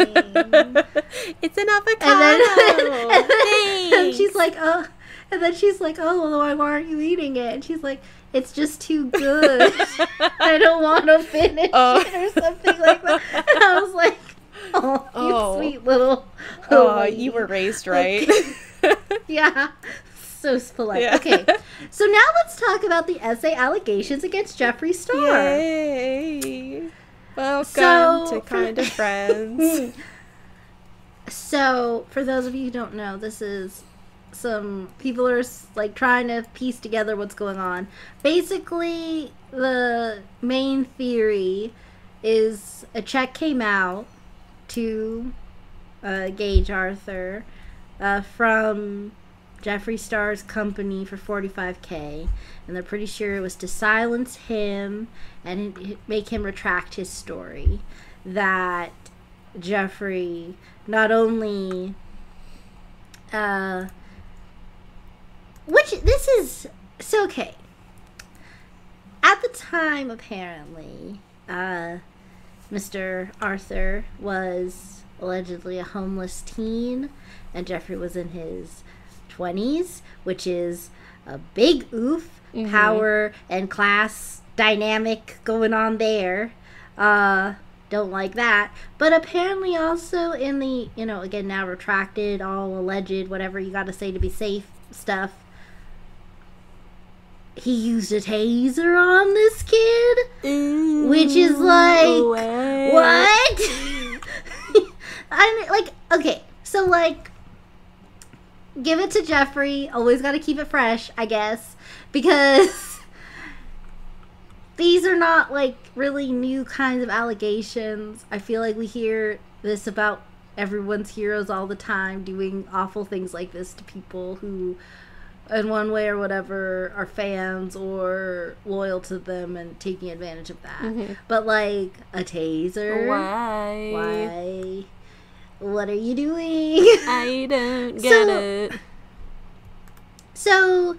It's an avocado. And then, and then and she's like, oh, and then she's like, oh, well, why aren't you eating it? And she's like, it's just too good. I don't want to finish oh. it or something like that. And I was like, oh, oh, you sweet little... Oh, oh you were raised right. Okay. Yeah. So polite. Yeah. Okay. So now let's talk about the essay allegations against Jeffree Star. Yay. Welcome so, to Kind of Friends. So, for those of you who don't know, this is some... People are, like, trying to piece together what's going on. Basically, the main theory is a check came out to uh, Gage Arthur uh, from Jeffree Star's company for forty-five K, and they're pretty sure it was to silence him and make him retract his story that Jeffree not only uh, which this is so okay at the time apparently uh Mister Arthur was allegedly a homeless teen, and Jeffree was in his twenties, which is a big oof, mm-hmm. power and class dynamic going on there. Uh, don't like that. But apparently also in the, you know, again, now retracted, all alleged, whatever you gotta say to be safe stuff, he used a taser on this kid, mm, which is like, way. What? I mean, like, okay, so like, give it to Jeffree. Always got to keep it fresh, I guess, because these are not like really new kinds of allegations. I feel like we hear this about everyone's heroes all the time doing awful things like this to people who in one way or whatever are fans or loyal to them and taking advantage of that. Mm-hmm. But like a taser, why why what are you doing? I don't get so, it so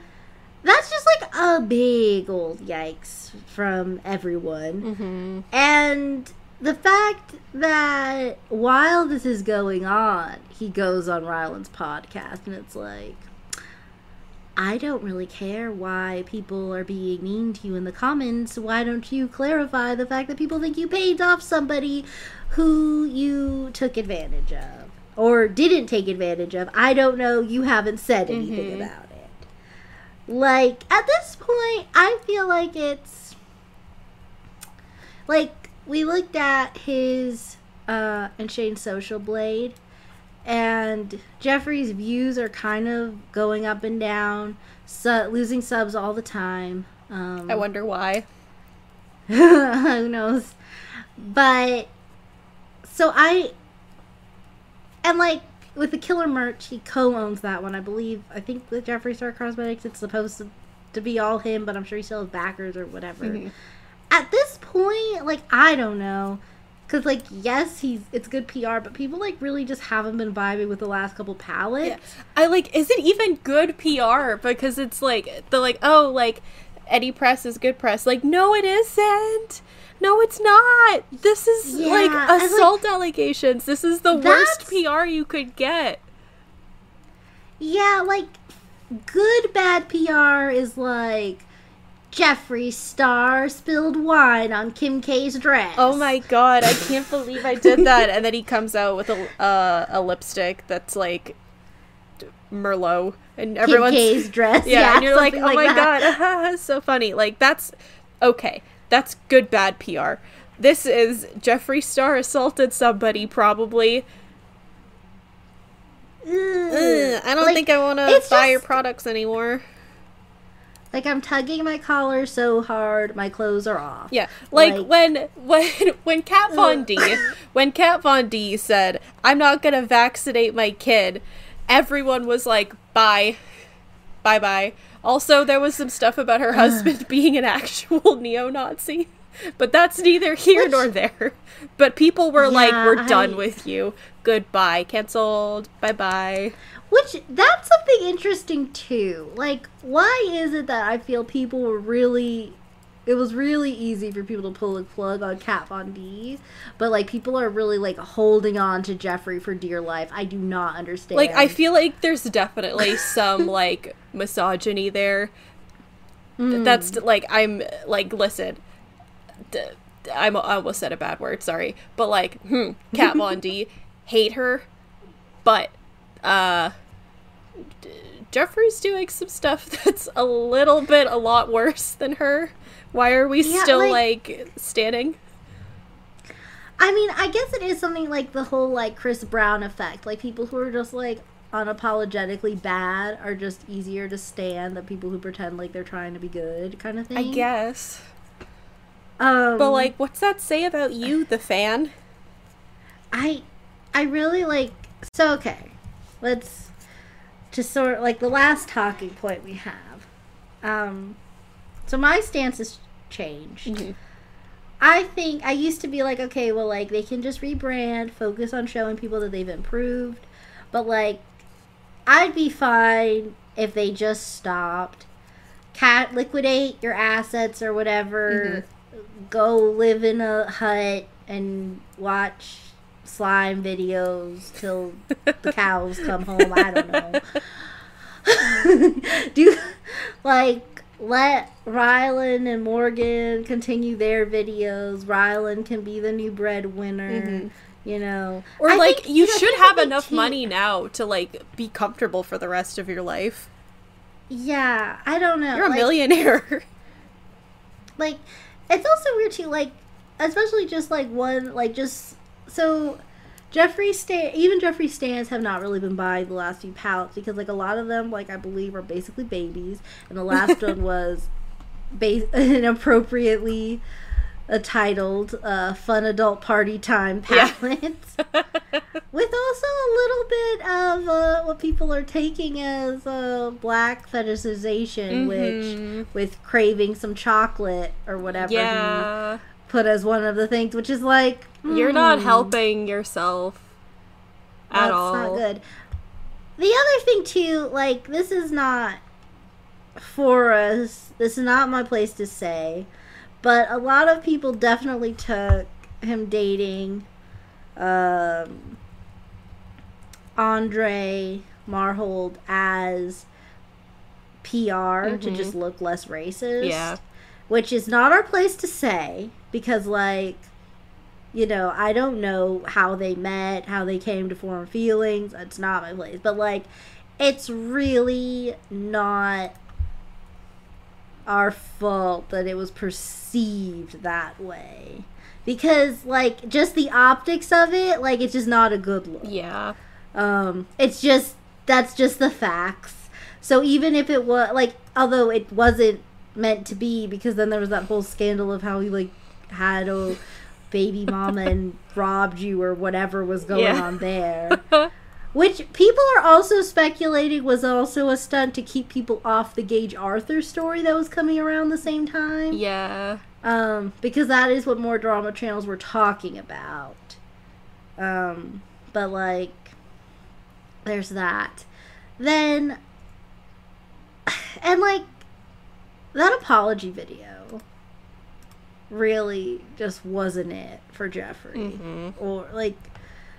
that's just like a big old yikes from everyone. Mm-hmm. And the fact that while this is going on, he goes on Ryland's podcast, and it's like, I don't really care why people are being mean to you in the comments. Why don't you clarify the fact that people think you paid off somebody who you took advantage of or didn't take advantage of? I don't know. You haven't said anything mm-hmm. about it. Like, at this point, I feel like it's... Like, we looked at his uh, and Shane's Social Blade, and Jeffree's views are kind of going up and down, su- losing subs all the time. Um, I wonder why. Who knows? But, so I, and like, with the Killer Merch, he co-owns that one, I believe. I think with Jeffree Star Cosmetics, it's supposed to, to be all him, but I'm sure he still has backers or whatever. Mm-hmm. At this point, like, I don't know. Because, like, yes, he's it's good P R, but people, like, really just haven't been vibing with the last couple palettes. Yeah. I, like, is it even good P R? Because it's, like, the, like, oh, like, any press is good press. Like, no, it isn't. No, it's not. This is, yeah, like, assault like, allegations. This is the worst P R you could get. Yeah, like, good bad P R is, like... Jeffree Star spilled wine on Kim K's dress. Oh my god, I can't believe I did that. And then he comes out with a uh, a lipstick that's like Merlot, and everyone's Kim K's dress. Yeah, yeah, and you're like, oh like my that. god, so funny. Like, that's okay. That's good bad P R. This is Jeffree Star assaulted somebody probably. Ugh. Ugh. I don't like, think I want to buy just... your products anymore. Like, I'm tugging my collar so hard, my clothes are off. Yeah, like, like when when when Kat Von D, when Kat Von D said, "I'm not gonna vaccinate my kid," everyone was like, "Bye, bye, bye." Also, there was some stuff about her husband being an actual neo-Nazi, but that's neither here Which, nor there. But people were yeah, like, "We're I... done with you. Goodbye. Cancelled. Bye, bye." Which, that's something interesting, too. Like, why is it that I feel people were really... It was really easy for people to pull a plug on Kat Von D, but, like, people are really, like, holding on to Jeffree for dear life. I do not understand. Like, I feel like there's definitely some, like, misogyny there. Mm. That's, like, I'm... Like, listen. I almost said a bad word, sorry. But, like, hmm, Kat Von D, hate her, but... Uh... Jeffree's doing some stuff that's a little bit a lot worse than her. Why are we yeah, still like, like standing? I mean, I guess it is something like the whole like Chris Brown effect. Like, people who are just like unapologetically bad are just easier to stand than people who pretend like they're trying to be good, kind of thing. I guess. Um, but like, what's that say about you, the fan? I, I really like. So okay, let's. Just sort of, like, the last talking point we have. Um, so my stance has changed. Mm-hmm. I think, I used to be like, okay, well, like, they can just rebrand, focus on showing people that they've improved. But, like, I'd be fine if they just stopped. Cat, liquidate your assets or whatever. Mm-hmm. Go live in a hut and watch... slime videos till the cows come home. I don't know. Do like let Ryland and Morgan continue their videos. Ryland can be the new breadwinner, mm-hmm. you know. Or I like think, you yeah, should have enough cheap. money now to like be comfortable for the rest of your life. Yeah, I don't know. You're a like, millionaire. Like, it's also weird too. Like, especially just like one like just. So, Jeffree Stan, even Jeffree Stans have not really been buying the last few palettes because, like, a lot of them, like, I believe are basically babies. And the last one was bas- inappropriately uh, titled uh, Fun Adult Party Time Palettes. Yeah. With also a little bit of uh, what people are taking as uh, black fetishization, mm-hmm. which, with craving some chocolate or whatever. Yeah. He, put as one of the things, which is like mm, you're not helping yourself at all. That's not good. The other thing too, like, this is not for us. This is not my place to say, but a lot of people definitely took him dating um, Andre Marhold as P R mm-hmm. to just look less racist. Yeah. Which is not our place to say because, like, you know, I don't know how they met, how they came to form feelings. It's not my place. But, like, it's really not our fault that it was perceived that way. Because, like, just the optics of it, like, it's just not a good look. Yeah. Um, it's just, that's just the facts. So even if it was, like, although it wasn't meant to be, because then there was that whole scandal of how he, like, had a baby mama and robbed you or whatever was going yeah. on there. Which people are also speculating was also a stunt to keep people off the Gage Arthur story that was coming around the same time. Yeah. Um, because that is what more drama channels were talking about. Um, but, like, there's that. Then, and, like, that apology video really just wasn't it for Jeffree. Mm-hmm. Or, like,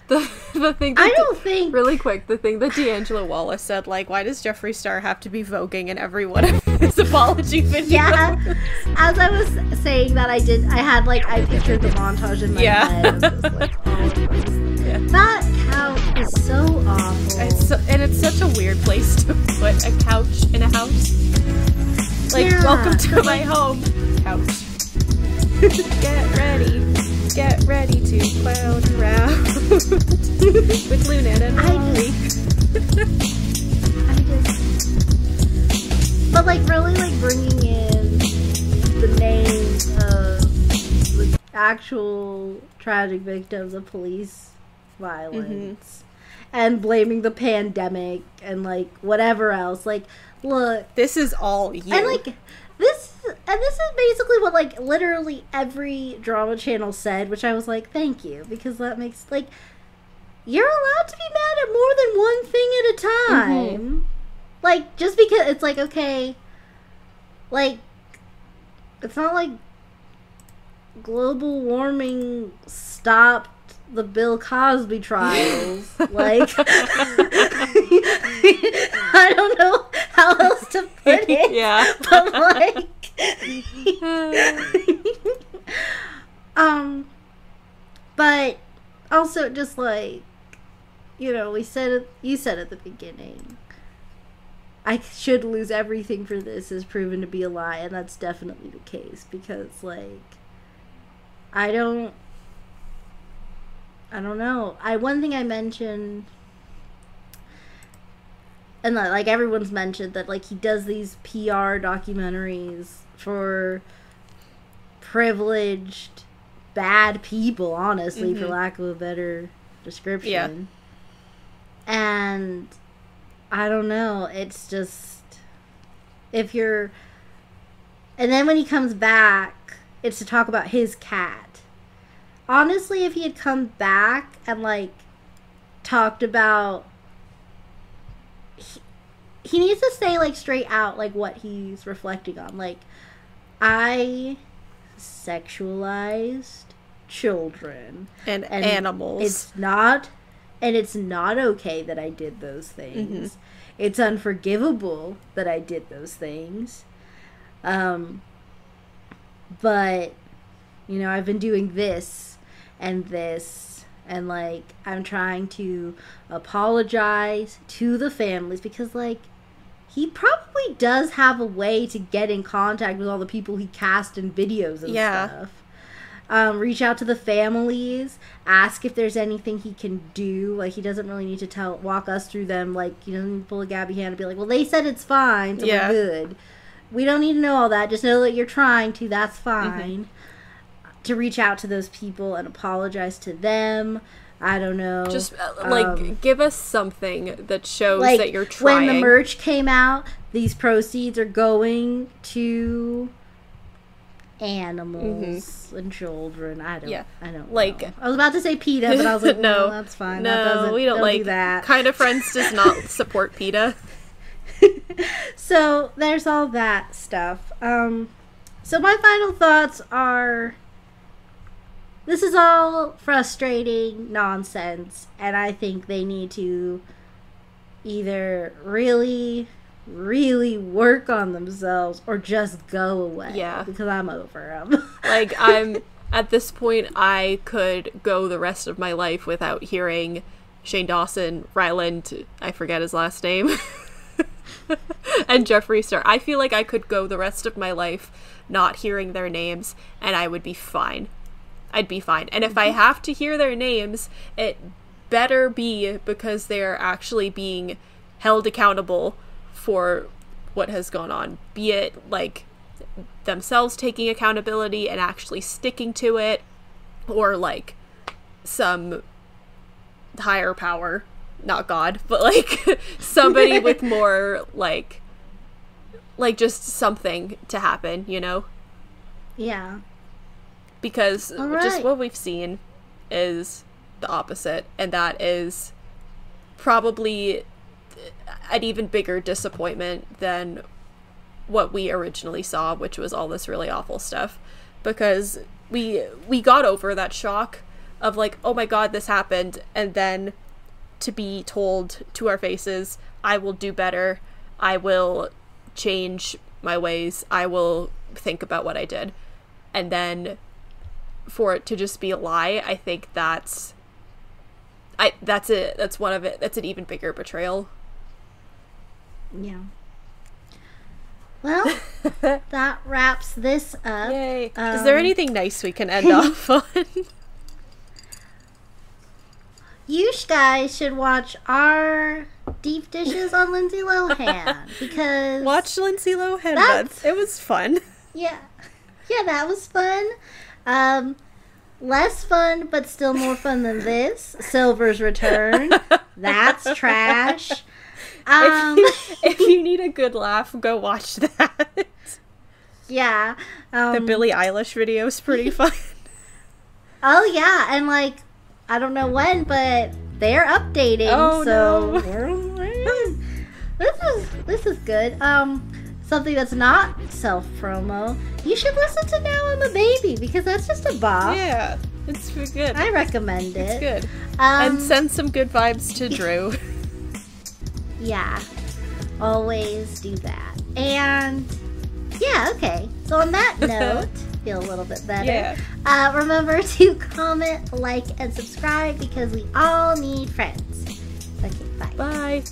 the, the thing that I don't D- think... Really quick, the thing that D'Angelo Wallace said, like, why does Jeffree Star have to be voguing in every one of his apology videos? Yeah. As I was saying that, I did, I had, like, I pictured the montage in my yeah. head. I was just like, oh, yeah. That couch is so awful. It's so, and it's such a weird place to put a couch in a house. Like, yeah. welcome to my home. Ouch. Get ready. Get ready to clown around. With Luna and Molly. I just... But, like, really, like, bringing in the names of the actual tragic victims of police violence. Mm-hmm. And blaming the pandemic and, like, whatever else. Like... Look, this is all you. And, like, this and this is basically what, like, literally every drama channel said, which I was like, thank you, because that makes, like, you're allowed to be mad at more than one thing at a time. Mm-hmm. Like, just because it's like, okay, like, it's not like global warming stopped the Bill Cosby trials. Like, I don't know how else to put it. Yeah. But, like, um, but also just, like, you know, we said it, you said at the beginning, I should lose everything for this is proven to be a lie, and that's definitely the case, because, like, I don't I don't know. I one thing I mentioned, and that, like, everyone's mentioned that, like, he does these P R documentaries for privileged bad people, honestly, mm-hmm. for lack of a better description. Yeah. And I don't know. It's just if you're, and then when he comes back, it's to talk about his cat. Honestly, if he had come back and, like, talked about... He, he needs to say, like, straight out, like, what he's reflecting on. Like, I sexualized children. And, and animals. It's not... And it's not okay that I did those things. Mm-hmm. It's unforgivable that I did those things. Um, but... You know, I've been doing this and this, and, like, I'm trying to apologize to the families, because, like, he probably does have a way to get in contact with all the people he cast in videos and yeah. stuff. Um, reach out to the families, ask if there's anything he can do. Like, he doesn't really need to tell, walk us through them. Like, he doesn't need to pull a Gabby hand and be like, well, they said it's fine, so yeah. we're good. We don't need to know all that. Just know that you're trying to. That's fine. Mm-hmm. To reach out to those people and apologize to them. I don't know. Just, uh, like, um, give us something that shows, like, that you're trying. When the merch came out, these proceeds are going to animals mm-hmm. and children. I don't, yeah. I don't like, know. I was about to say PETA, but I was like, no, no that's fine. No, that doesn't, we don't, don't like do that. Kind of Friends does not support PETA. So, there's all that stuff. Um, so, my final thoughts are... this is all frustrating nonsense, and I think they need to either really, really work on themselves or just go away. Yeah. Because I'm over them. Like, I'm, at this point, I could go the rest of my life without hearing Shane Dawson, Ryland, I forget his last name, and Jeffree Star. I feel like I could go the rest of my life not hearing their names, and I would be fine. I'd be fine. And if I have to hear their names, it better be because they are actually being held accountable for what has gone on. Be it, like, themselves taking accountability and actually sticking to it, or, like, some higher power, not God, but, like, somebody with more, like, like, just something to happen, you know? Yeah. Because right. just what we've seen is the opposite, and that is probably an even bigger disappointment than what we originally saw, which was all this really awful stuff. Because we we got over that shock of, like, oh my god, this happened, and then to be told to our faces, I will do better, I will change my ways, I will think about what I did. And then for it to just be a lie, I think that's I that's it that's one of it that's an even bigger betrayal. Yeah. Well, that wraps this up. Yay. Um, is there anything nice we can end off on? You guys should watch our Deep Dishes on Lindsay Lohan, because watch Lindsay Lohan once. It was fun. Yeah. Yeah, that was fun. Um, less fun, but still more fun than this. Silver's Return. That's trash. Um, if, you, if you need a good laugh, go watch that. Yeah. Um, the Billie Eilish video is pretty fun. Oh, yeah. And, like, I don't know when, but they're updating. Oh, so no. This is, this is good. Um... Something that's not self-promo. You should listen to Now I'm a Baby, because that's just a bop. Yeah, it's good. I recommend it. It's good. Um, and send some good vibes to Drew. Yeah, always do that. And yeah, okay. So on that note, feel a little bit better. Yeah. Uh, remember to comment, like, and subscribe, because we all need friends. Okay, bye. Bye.